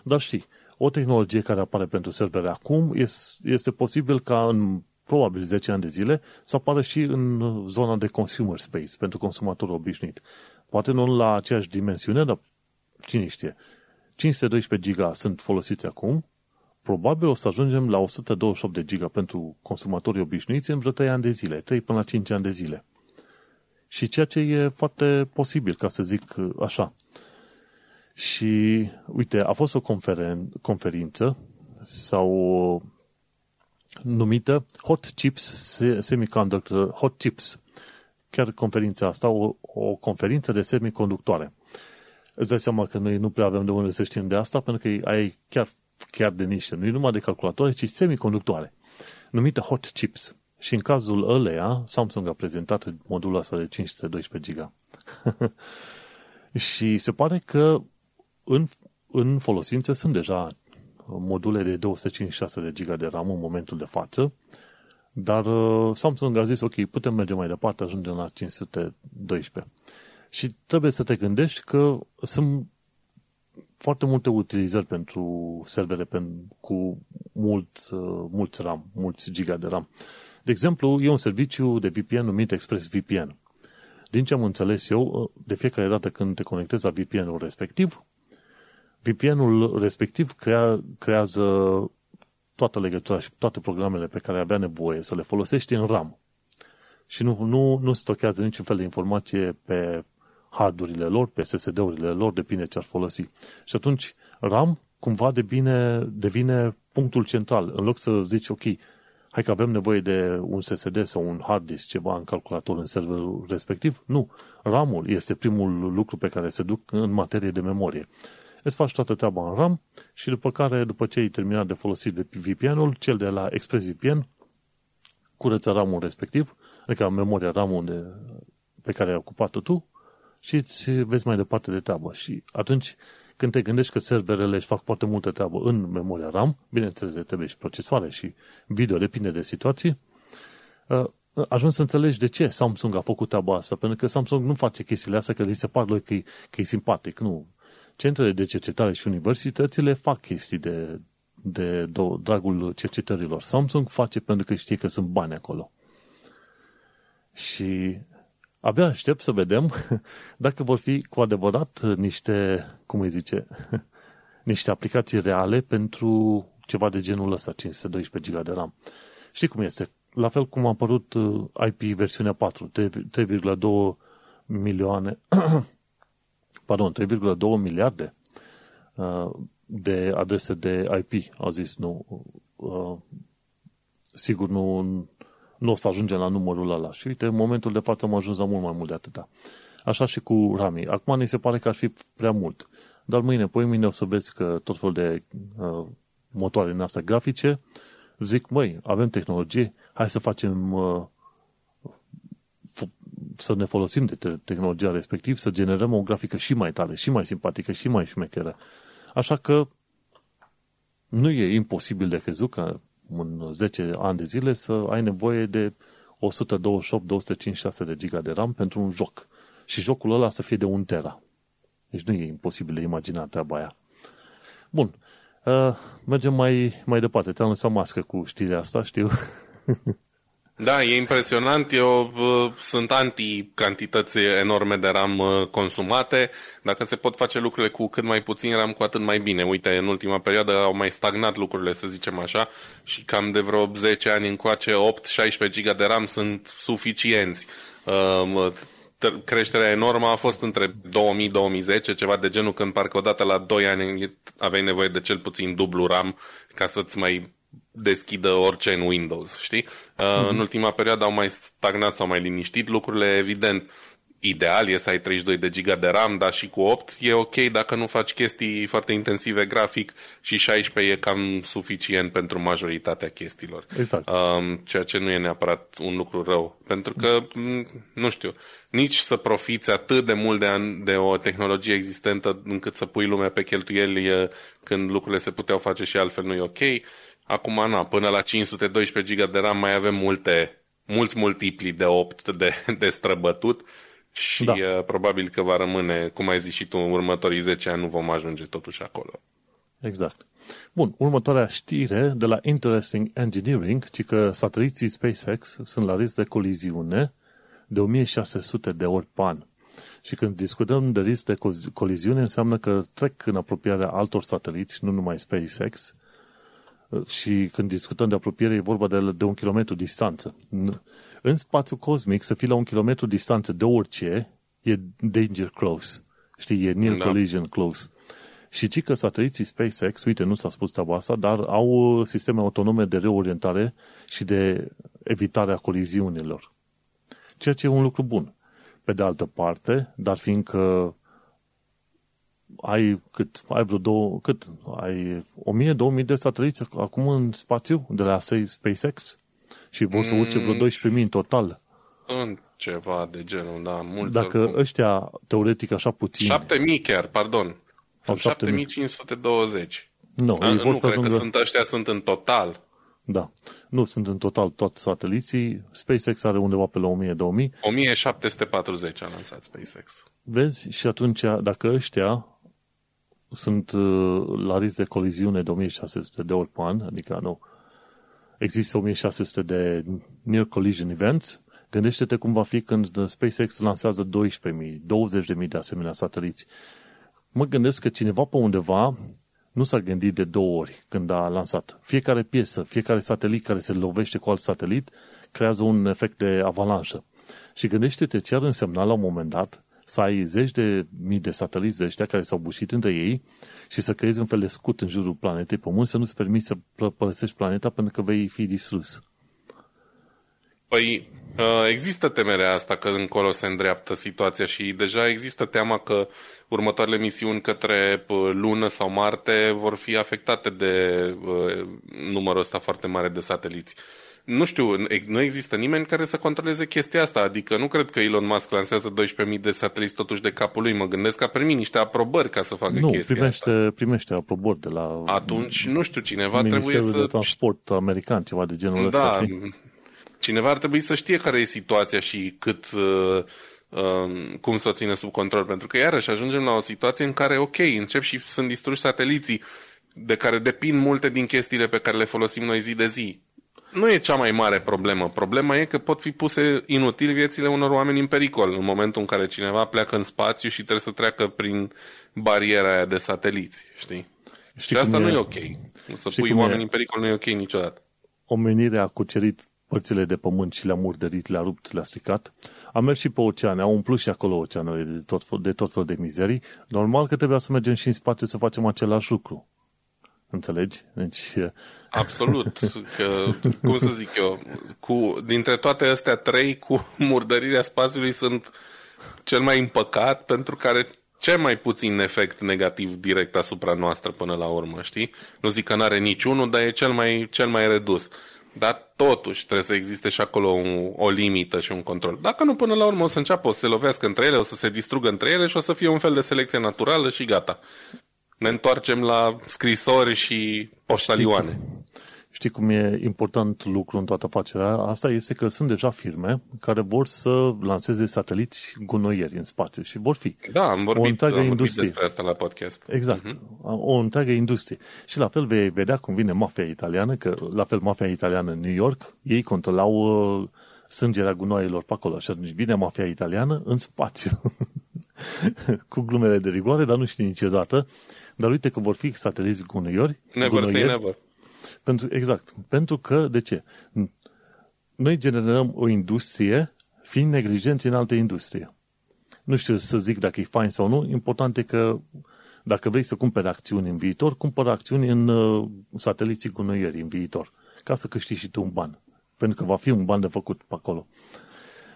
Dar știi, o tehnologie care apare pentru servere acum este posibil ca în probabil 10 ani de zile să apară și în zona de consumer space, pentru consumatorul obișnuit. Poate nu la aceeași dimensiune, dar cine știe. 512 giga sunt folosiți acum, probabil o să ajungem la 128 de giga pentru consumatorii obișnuiți în vreo 3 ani de zile, 3 până la 5 ani de zile. Și ceea ce e foarte posibil, ca să zic așa. Și, uite, a fost o conferință sau numită Hot Chips Semiconductor, Hot Chips. Chiar conferința asta, o conferință de semiconductoare. Îți dai seama că noi nu prea avem de unde să știm de asta, pentru că ai chiar de niște, nu numai de calculatoare, ci semiconductoare, numită Hot Chips. Și în cazul ăleia, Samsung a prezentat modulul ăsta de 512 GB. Și se pare că în folosință sunt deja module de 256 de GB de RAM în momentul de față, dar Samsung a zis, ok, putem merge mai departe, ajungem la 512. Și trebuie să te gândești că sunt foarte multe utilizări pentru servere cu mulți RAM, mulți giga de RAM. De exemplu, e un serviciu de VPN numit ExpressVPN. Din ce am înțeles eu, de fiecare dată când te conectezi la VPN-ul respectiv, VPN-ul respectiv creează toată legătura și toate programele pe care avea nevoie să le folosești în RAM. Și nu stochează niciun fel de informație pe hardurile lor, pe SSD-urile lor, depinde ce ar folosi. Și atunci RAM cumva devine punctul central. În loc să zici, ok, hai că avem nevoie de un SSD sau un hard disk, ceva în calculator, în serverul respectiv. Nu. RAM-ul este primul lucru pe care se duc în materie de memorie. Îți faci toată treaba în RAM și după care, după ce ai terminat de folosit de VPN-ul, cel de la ExpressVPN curăță RAM-ul respectiv, adică memoria RAM-ul pe care ai ocupat-o tu și îți vezi mai departe de treabă. Și atunci, când te gândești că serverele își fac foarte multă treabă în memoria RAM, bineînțeles de trebuie și procesoare și video, depinde de situație, ajungi să înțelegi de ce Samsung a făcut treaba asta, pentru că Samsung nu face chestiile astea că li se par lui că e simpatic, nu. Centrele de cercetare și universitățile fac chestii de dragul cercetărilor. Samsung face pentru că știe că sunt bani acolo. Și abia aștept să vedem dacă vor fi cu adevărat niște, niște aplicații reale pentru ceva de genul ăsta, 512 GB de RAM. Știi cum este? La fel cum a apărut IP versiunea 4, 3,2 miliarde de adrese de IP. Au zis, nu, sigur nu o să ajungem la numărul ăla. Și uite, în momentul de față am ajuns la mult mai mult de atâta. Așa și cu RAM-ii. Acum ne se pare că ar fi prea mult. Dar poimâine o să vezi că tot fel de motoare în astea grafice zic, măi, avem tehnologie, hai să facem să ne folosim de tehnologia respectiv, să generăm o grafică și mai tare, și mai simpatică, și mai șmecheră. Așa că nu e imposibil de crezut că în 10 ani de zile să ai nevoie de 128, 256 de giga de RAM pentru un joc. Și jocul ăla să fie de 1 tera. Deci nu e imposibil de imaginat treaba aia. Bun. Mergem mai departe. Te-am lăsat mască cu știrea asta, știu. Da, e impresionant. Eu sunt anti-cantități enorme de RAM consumate. Dacă se pot face lucrurile cu cât mai puțin RAM, cu atât mai bine. Uite, în ultima perioadă au mai stagnat lucrurile, să zicem așa, și cam de vreo 10 ani încoace 8-16 GB de RAM sunt suficienți. Creșterea enormă a fost între 2000-2010, ceva de genul, când parcă odată la 2 ani aveai nevoie de cel puțin dublu RAM ca să-ți mai deschidă orice în Windows, știi? În ultima perioadă au mai stagnat sau mai liniștit lucrurile, evident. Ideal e să ai 32 de giga de RAM, dar și cu 8 e ok dacă nu faci chestii foarte intensive grafic, și 16 e cam suficient pentru majoritatea chestiilor. Exact. Ceea ce nu e neapărat un lucru rău, pentru că, nu știu, nici să profiți atât de mult de o tehnologie existentă încât să pui lumea pe cheltuieli când lucrurile se puteau face și altfel, nu e ok. Acum, până la 512 GB de RAM mai avem mulți multipli de 8 de străbătut și da, probabil că va rămâne, cum ai zis și tu, în următorii 10 ani nu vom ajunge totuși acolo. Exact. Bun, următoarea știre de la Interesting Engineering, ci că sateliții SpaceX sunt la risc de coliziune de 1600 de ori pe an. Și când discutăm de risc de coliziune, înseamnă că trec în apropierea altor sateliți, nu numai SpaceX, și când discutăm de apropiere, e vorba de 1 kilometru distanță. În spațiu cosmic, să fii la 1 kilometru distanță de orice, e danger close. Știi, e near collision close. Și ci că sateliții SpaceX, uite, nu s-a spus treaba asta, dar au sisteme autonome de reorientare și de evitarea coliziunilor. Ceea ce e un lucru bun. Pe de altă parte, dar fiindcă ai 1000-2000 de sateliți acum în spațiu de la SpaceX și vor să urce vreo 12.000 în total. În ceva de genul, da, mult. Dacă oricum ăștia, teoretic, așa puțin... 7.000 chiar, pardon. 7.520. Nu, nu cred că ăștia sunt în total. Da. Nu sunt în total toți sateliții. SpaceX are undeva pe la 1.000-2.000. 1740 a lansat SpaceX. Vezi? Și atunci, dacă ăștia sunt la risc de coliziune de 1600 de ori pe an, adică nu, există 1600 de near collision events, gândește-te cum va fi când SpaceX lansează 12.000, 20.000 de asemenea sateliți. Mă gândesc că cineva pe undeva nu s-a gândit de două ori când a lansat. Fiecare piesă, fiecare satelit care se lovește cu alt satelit creează un efect de avalanșă. Și gândește-te ce ar însemna la un moment dat să ai zeci de mii de sateliți de ăștia care s-au bușit între ei și să creezi un fel de scut în jurul planetei Pământ, să nu-ți permiți să părăsești planeta pentru că vei fi distrus. Păi există temerea asta că încolo se îndreaptă situația și deja există teama că următoarele misiuni către Lună sau Marte vor fi afectate de numărul ăsta foarte mare de sateliți. Nu știu, nu există nimeni care să controleze chestia asta, adică nu cred că Elon Musk lansează 12.000 de sateliți totuși de capul lui, mă gândesc că a primit niște aprobări ca să facă chestia asta. Nu, primește aprobări de la... Atunci, nu știu, cineva trebuie să... de transport american, ceva de genul ăsta. Da, cineva ar trebui să știe care e situația și cât... cum să o ține sub control, pentru că iarăși ajungem la o situație în care, ok, încep și sunt distruși sateliții de care depind multe din chestiile pe care le folosim noi zi de zi. Nu e cea mai mare problemă. Problema e că pot fi puse inutil viețile unor oameni în pericol în momentul în care cineva pleacă în spațiu și trebuie să treacă prin bariera aia de sateliți, știi? Și asta nu e ok. Să pui oameni în pericol nu e ok niciodată. Omenirea a cucerit părțile de pământ și le-a murdărit, le-a rupt, le-a stricat. A mers și pe oceane, au umplut și acolo oceanele de tot fel de mizerii. Normal că trebuia să mergem și în spațiu să facem același lucru. Înțelegi? Deci... Absolut. Că, cum să zic eu, dintre toate astea trei, cu murdărirea spațiului sunt cel mai împăcat, pentru care cel mai puțin efect negativ direct asupra noastră până la urmă, știi? Nu zic că n-are niciunul, dar e cel mai redus. Dar totuși trebuie să existe și acolo o limită și un control. Dacă nu, până la urmă o să înceapă, o să se lovească între ele, o să se distrugă între ele și o să fie un fel de selecție naturală și gata. Ne întoarcem la scrisori și poștalioane. Știi cum e important lucru în toată afacerea? Asta este că sunt deja firme care vor să lanseze sateliți gunoieri în spațiu și vor fi. Da, am vorbit despre asta la podcast. Exact. Uh-huh. O întreagă industrie. Și la fel vei vedea cum vine mafia italiană, că la fel mafia italiană în New York, ei controlau sângerea gunoaielor pe acolo. Și atunci vine mafia italiană în spațiu. Cu glumele de rigoare, dar nu știu niciodată. Dar uite că vor fi sateliți gunoieri. Never say never. Exact. Pentru că, de ce? Noi generăm o industrie fiind neglijenți în alte industrie. Nu știu să zic dacă e fain sau nu. Important e că dacă vrei să cumperi acțiuni în viitor, cumpără acțiuni în sateliții gunoieri în viitor, ca să câștigi și tu un ban. Pentru că va fi un ban de făcut pe acolo.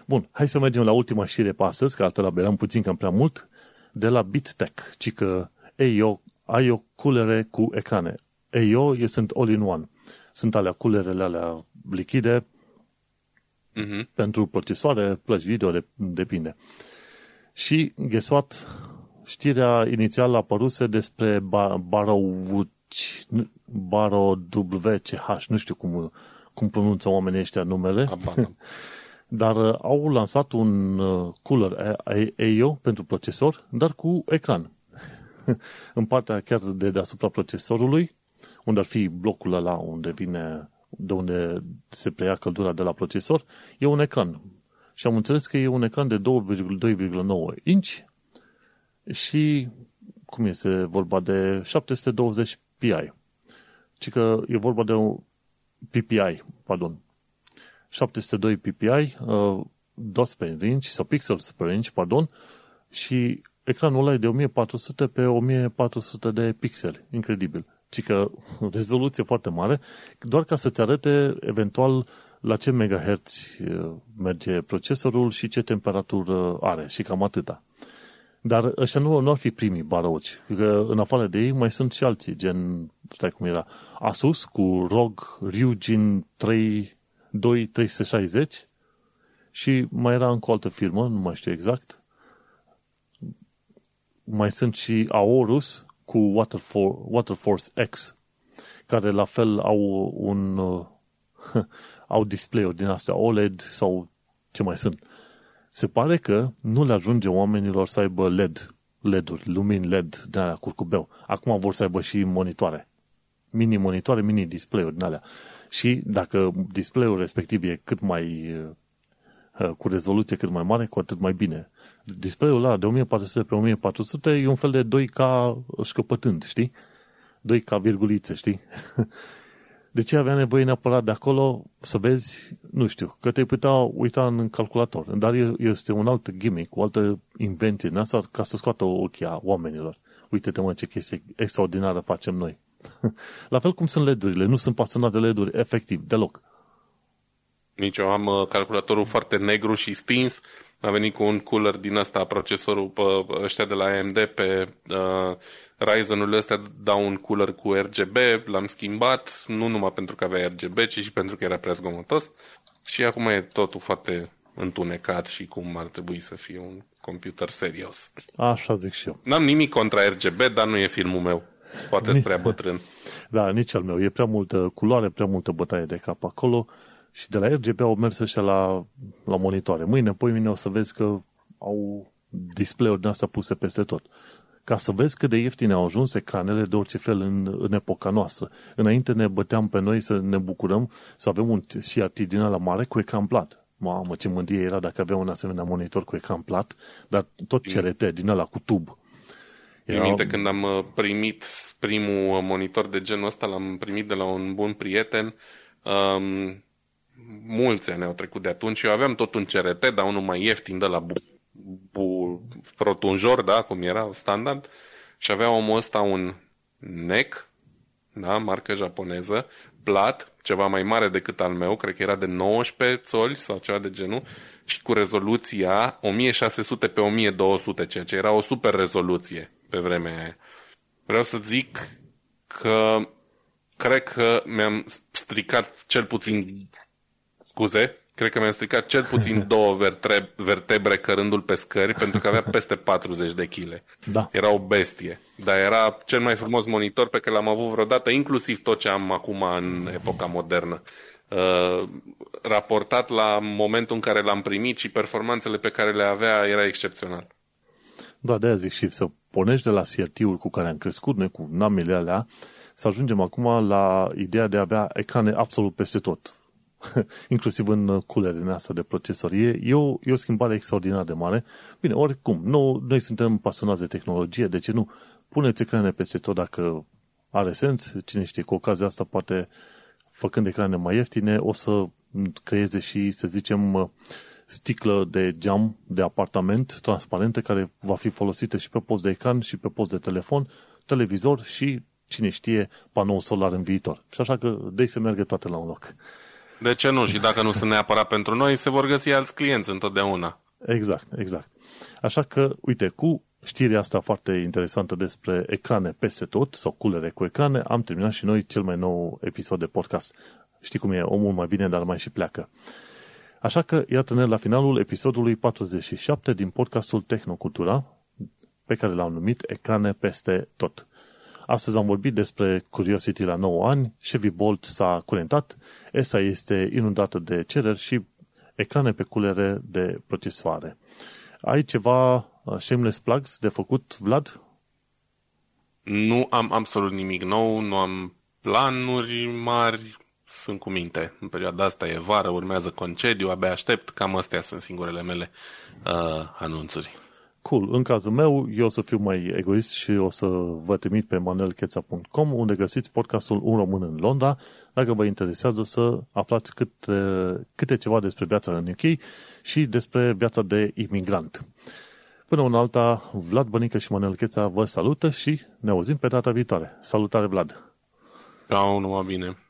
Bun, hai să mergem la ultima știre pe astăzi, că altă laberam puțin, cam prea mult, de la BitTech, ci că ai o culere cu ecrane. Eu sunt all-in-one. Sunt alea culerele alea lichide pentru procesoare, plăci video, depinde. Și, guess what, știrea inițială apăruse despre BaroWCH, nu știu cum pronunță oamenii ăștia numele, dar au lansat un cooler AIO pentru procesor, dar cu ecran. În partea chiar de deasupra procesorului, unde ar fi blocul ăla unde vine, de unde se preia căldura de la procesor, e un ecran. Și am înțeles că e un ecran de 2,9 inch și, cum este vorba, de 720 ppi. Ci că e vorba de ppi. 702 ppi, dots per inch sau pixels per inch, și ecranul ăla e de 1400 pe 1400 de pixeli. Incredibil. Ci că rezoluție foarte mare, doar ca să-ți arate eventual la ce megahertz merge procesorul și ce temperatură are și cam atâta. Dar ăștia nu ar fi primii barăuci, că în afară de ei mai sunt și alții, gen, stai cum era, Asus cu ROG Ryujin 2360 și mai era încă o altă firmă, nu mai știu exact. Mai sunt și Aorus cu Waterforce X, care la fel au au display-uri din astea OLED sau ce mai sunt. Se pare că nu le ajunge oamenilor să aibă LED-uri, lumini LED din alea curcubeu. Acum vor să aibă și monitoare, mini display-uri din alea. Și dacă display-ul respectiv e cât mai cu rezoluție cât mai mare, cu atât mai bine. Display-ul ăla de 1400 pe 1400 e un fel de 2K șcăpătând, știi? 2K virgulițe, știi? De ce avea nevoie neapărat de acolo să vezi, nu știu, că te-ai putea uita în calculator. Dar este un alt gimmick, o altă invenție în asta ca să scoată ochii a oamenilor. Uite-te, mă, ce chestie extraordinară facem noi. La fel cum sunt LED-urile, nu sunt pasionat de LED-uri, efectiv, deloc. Nici eu am calculatorul foarte negru și stins. A venit cu un cooler din ăsta, procesorul ăștia de la AMD pe Ryzen-urile ăstea dau un cooler cu RGB, l-am schimbat, nu numai pentru că avea RGB, ci și pentru că era prea zgomotos. Și acum e totul foarte întunecat și cum ar trebui să fie un computer serios. Așa zic și eu. N-am nimic contra RGB, dar nu e filmul meu. Poate-s prea bătrân. Da, nici al meu. E prea multă culoare, prea multă bătaie de cap acolo. Și de la RGB au mers ăștia la monitoare. Mâine, poimine o să vezi că au display-uri din astea puse peste tot. Ca să vezi cât de ieftine au ajuns ecranele de orice fel în epoca noastră. Înainte ne băteam pe noi să ne bucurăm să avem un CRT din ala mare cu ecran plat. Mamă, ce mândrie era dacă avea un asemenea monitor cu ecran plat, dar tot CRT din ala cu tub. Îmi aminte când am primit primul monitor de genul ăsta, l-am primit de la un bun prieten. Mulți ani au trecut de atunci. Eu aveam tot un CRT, dar unul mai ieftin de la rotunjor, da, cum era standard. Și avea omul ăsta un NEC, da, marcă japoneză, plat, ceva mai mare decât al meu, cred că era de 19 țoli sau ceva de genul, și cu rezoluția 1600x1200, ceea ce era o super rezoluție pe vremea aia. Vreau să zic că cred că mi-am stricat cel puțin, scuze, cred că mi-am stricat cel puțin două vertebre cărându-l pe scări, pentru că avea peste 40 de kg. Da. Era o bestie. Dar era cel mai frumos monitor pe care l-am avut vreodată, inclusiv tot ce am acum în epoca modernă. Raportat la momentul în care l-am primit și performanțele pe care le avea, era excepțional. Da, de-aia zic și să pornești de la CRT-ul cu care am crescut noi, cu namele alea, să ajungem acum la ideea de a avea ecrane absolut peste tot. Inclusiv în culerele astea de procesorie. E o schimbare extraordinar de mare. Bine, oricum, noi suntem pasionați de tehnologie, de ce nu? Puneți ecrane peste tot dacă are sens. Cine știe, cu ocazia asta, poate făcând ecrane mai ieftine, o să creeze și, să zicem, sticlă de geam de apartament transparentă care va fi folosită și pe post de ecran și pe post de telefon, televizor și, cine știe, panou solar în viitor. Și așa că de-i se merge toate la un loc. De ce nu? Și dacă nu sunt neapărat pentru noi, se vor găsi alți clienți întotdeauna. Exact, exact. Așa că, uite, cu știrea asta foarte interesantă despre ecrane peste tot, sau culere cu ecrane, am terminat și noi cel mai nou episod de podcast. Știi cum e, omul mai vine, dar mai și pleacă. Așa că, iată-ne la finalul episodului 47 din podcastul Tehnocultura, pe care l-am numit Ecrane peste tot. Astăzi am vorbit despre Curiosity la 9 ani, Chevy Bolt s-a curentat, ESA este inundată de cereri și ecrane pe culere de procesoare. Ai ceva shameless plugs de făcut, Vlad? Nu am absolut nimic nou, nu am planuri mari, sunt cu minte. În perioada asta e vară, urmează concediu, abia aștept, cam astea sunt singurele mele anunțuri. Cool. În cazul meu, eu o să fiu mai egoist și o să vă trimit pe manuelcheța.com, unde găsiți podcastul Un Român în Londra, dacă vă interesează să aflați câte ceva despre viața în UK și despre viața de imigrant. Până una alta, Vlad Bănică și Manuel Cheța vă salută și ne auzim pe data viitoare. Salutare, Vlad! Ciao, numai bine!